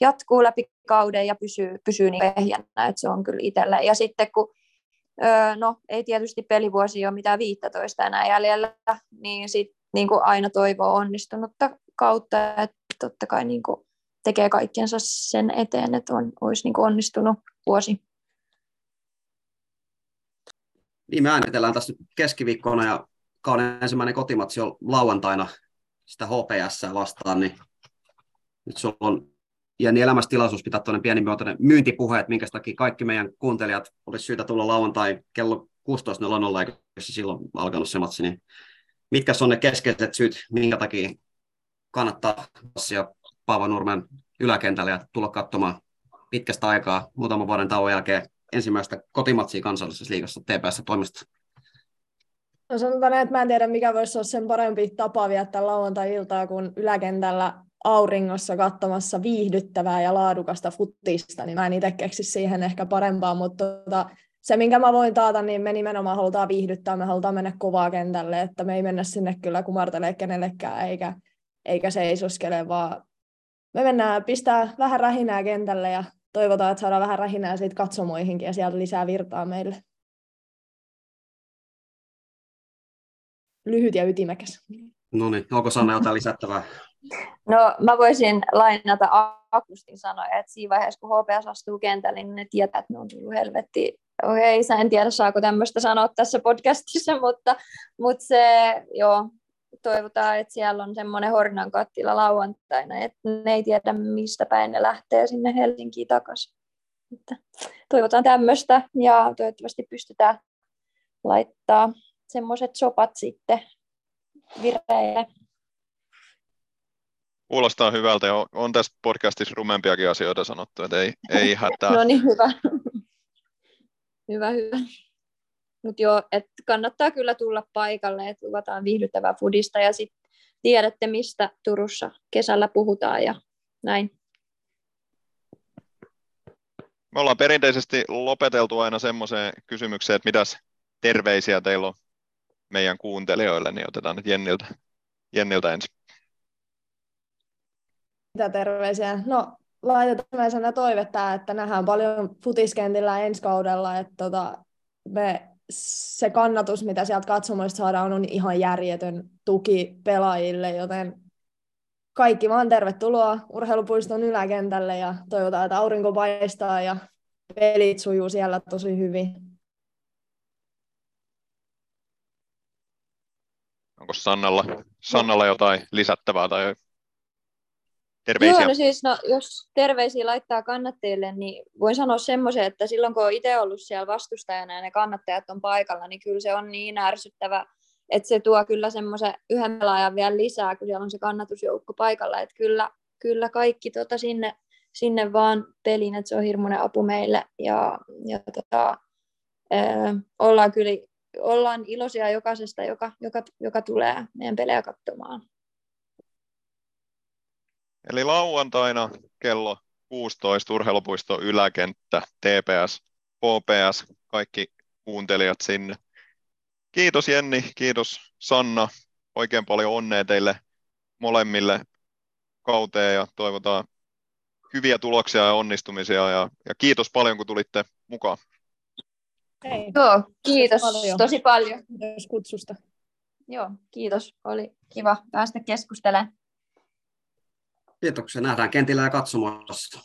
jatkuu läpi kauden ja pysyy, pysyy niin ehjänä, että se on kyllä itsellä. Ja sitten kun öö, no, ei tietysti pelivuosi ole mitään viisitoista enää jäljellä, niin sitten niin kuin aina toivoo onnistunutta kautta, että totta kai niin kuin tekee kaikkensa sen eteen, että on, olisi niin kuin onnistunut vuosi. Niin me äänitellään tässä keskiviikkona ja kauden ensimmäinen kotimatsi on lauantaina sitä H P S vastaan, niin nyt sulla on Jenni elämässä tilaisuus pitää tuonne pienimuotoinen myyntipuhe, että minkä takia kaikki meidän kuuntelijat olisi syytä tulla lauantai kello kuusitoista nolla nolla, eikä se silloin alkanut se matsi, niin mitkä on ne keskeiset syyt, minkä takia kannattaa passia Paavo Nurmen yläkentälle ja tulla katsomaan pitkästä aikaa muutaman vuoden tauon jälkeen ensimmäistä kotimatsia kansallisessa liigassa T P S-toimistosta? No sanotaan, että mä en tiedä, mikä voisi olla sen parempi tapa viettää lauantai-iltaa kuin yläkentällä auringossa katsomassa viihdyttävää ja laadukasta futista, niin mä en itse keksi siihen ehkä parempaa, mutta tota, se, minkä mä voin taata, niin me nimenomaan halutaan viihdyttää, me halutaan mennä kovaa kentälle, että me ei mennä sinne kyllä kumartelee kenellekään, eikä, eikä seisoskele, vaan me mennään pistää vähän rähinää kentälle ja toivotaan, että saadaan vähän rähinää siitä katsomoihinkin ja sieltä lisää virtaa meille. Lyhyt ja ytimekäs. No niin, onko Sanna jotain lisättävää? No mä voisin lainata Akustin sanoja, että siinä vaiheessa kun H P S astuu kentälle, niin ne tietää, että ne on tullut helvettiin. Okei, okay, en tiedä saako tämmöistä sanoa tässä podcastissa, mutta, mutta se joo, toivotaan, että siellä on semmoinen hornan kattila lauantaina, että ne ei tiedä mistä päin ne lähtee sinne Helsinkiin takaisin. Että toivotaan tämmöistä ja toivottavasti pystytään laittaa semmoiset sopat sitten vireille. Kuulostaa hyvältä ja on tässä podcastissa rumempiakin asioita sanottu, että ei, ei hätää. No niin, hyvä. Hyvä, hyvä. Mutta joo, että kannattaa kyllä tulla paikalle, että luvataan viihdyttävää foodista ja sitten tiedätte, mistä Turussa kesällä puhutaan ja näin. Me ollaan perinteisesti lopeteltu aina semmoiseen kysymykseen, että mitäs terveisiä teillä on meidän kuuntelijoille, niin otetaan nyt Jenniltä, Jenniltä ensin. Mitä terveisiä? No laitetaan sana toivetta, että nähdään paljon futiskentillä ensi kaudella, että tota, me, se kannatus, mitä sieltä katsomoista saadaan, on ihan järjetön tuki pelaajille, joten kaikki vaan tervetuloa Urheilupuiston yläkentälle ja toivotaan, että aurinko paistaa ja pelit sujuu siellä tosi hyvin. Onko Sannalla, Sannalla jotain lisättävää tai terveisiä? Joo, no siis, no, jos terveisiä laittaa kannattajille, niin voin sanoa semmoisen, että silloin kun olen itse ollut siellä vastustajana ja ne kannattajat on paikalla, niin kyllä se on niin ärsyttävä, että se tuo kyllä semmoisen yhden pelaajan vielä lisää, kun siellä on se kannatusjoukko paikalla. Että kyllä, kyllä kaikki tota sinne, sinne vaan peliin, että se on hirmuinen apu meille. Ja, ja tota, ö, ollaan kyllä ollaan iloisia jokaisesta, joka, joka, joka tulee meidän pelejä katsomaan. Eli lauantaina kello kuusitoista Urheilupuisto yläkenttä, T P S, H P S, kaikki kuuntelijat sinne. Kiitos Jenni, kiitos Sanna. Oikein paljon onnea teille molemmille kauteen ja toivotaan hyviä tuloksia ja onnistumisia. Ja, ja kiitos paljon, kun tulitte mukaan. Hei. Joo, kiitos paljon. Tosi paljon. Kiitos kutsusta. Joo, kiitos. Oli kiva päästä keskustelemaan. Kiitoksia. Nähdään kentillä ja katsomoissa.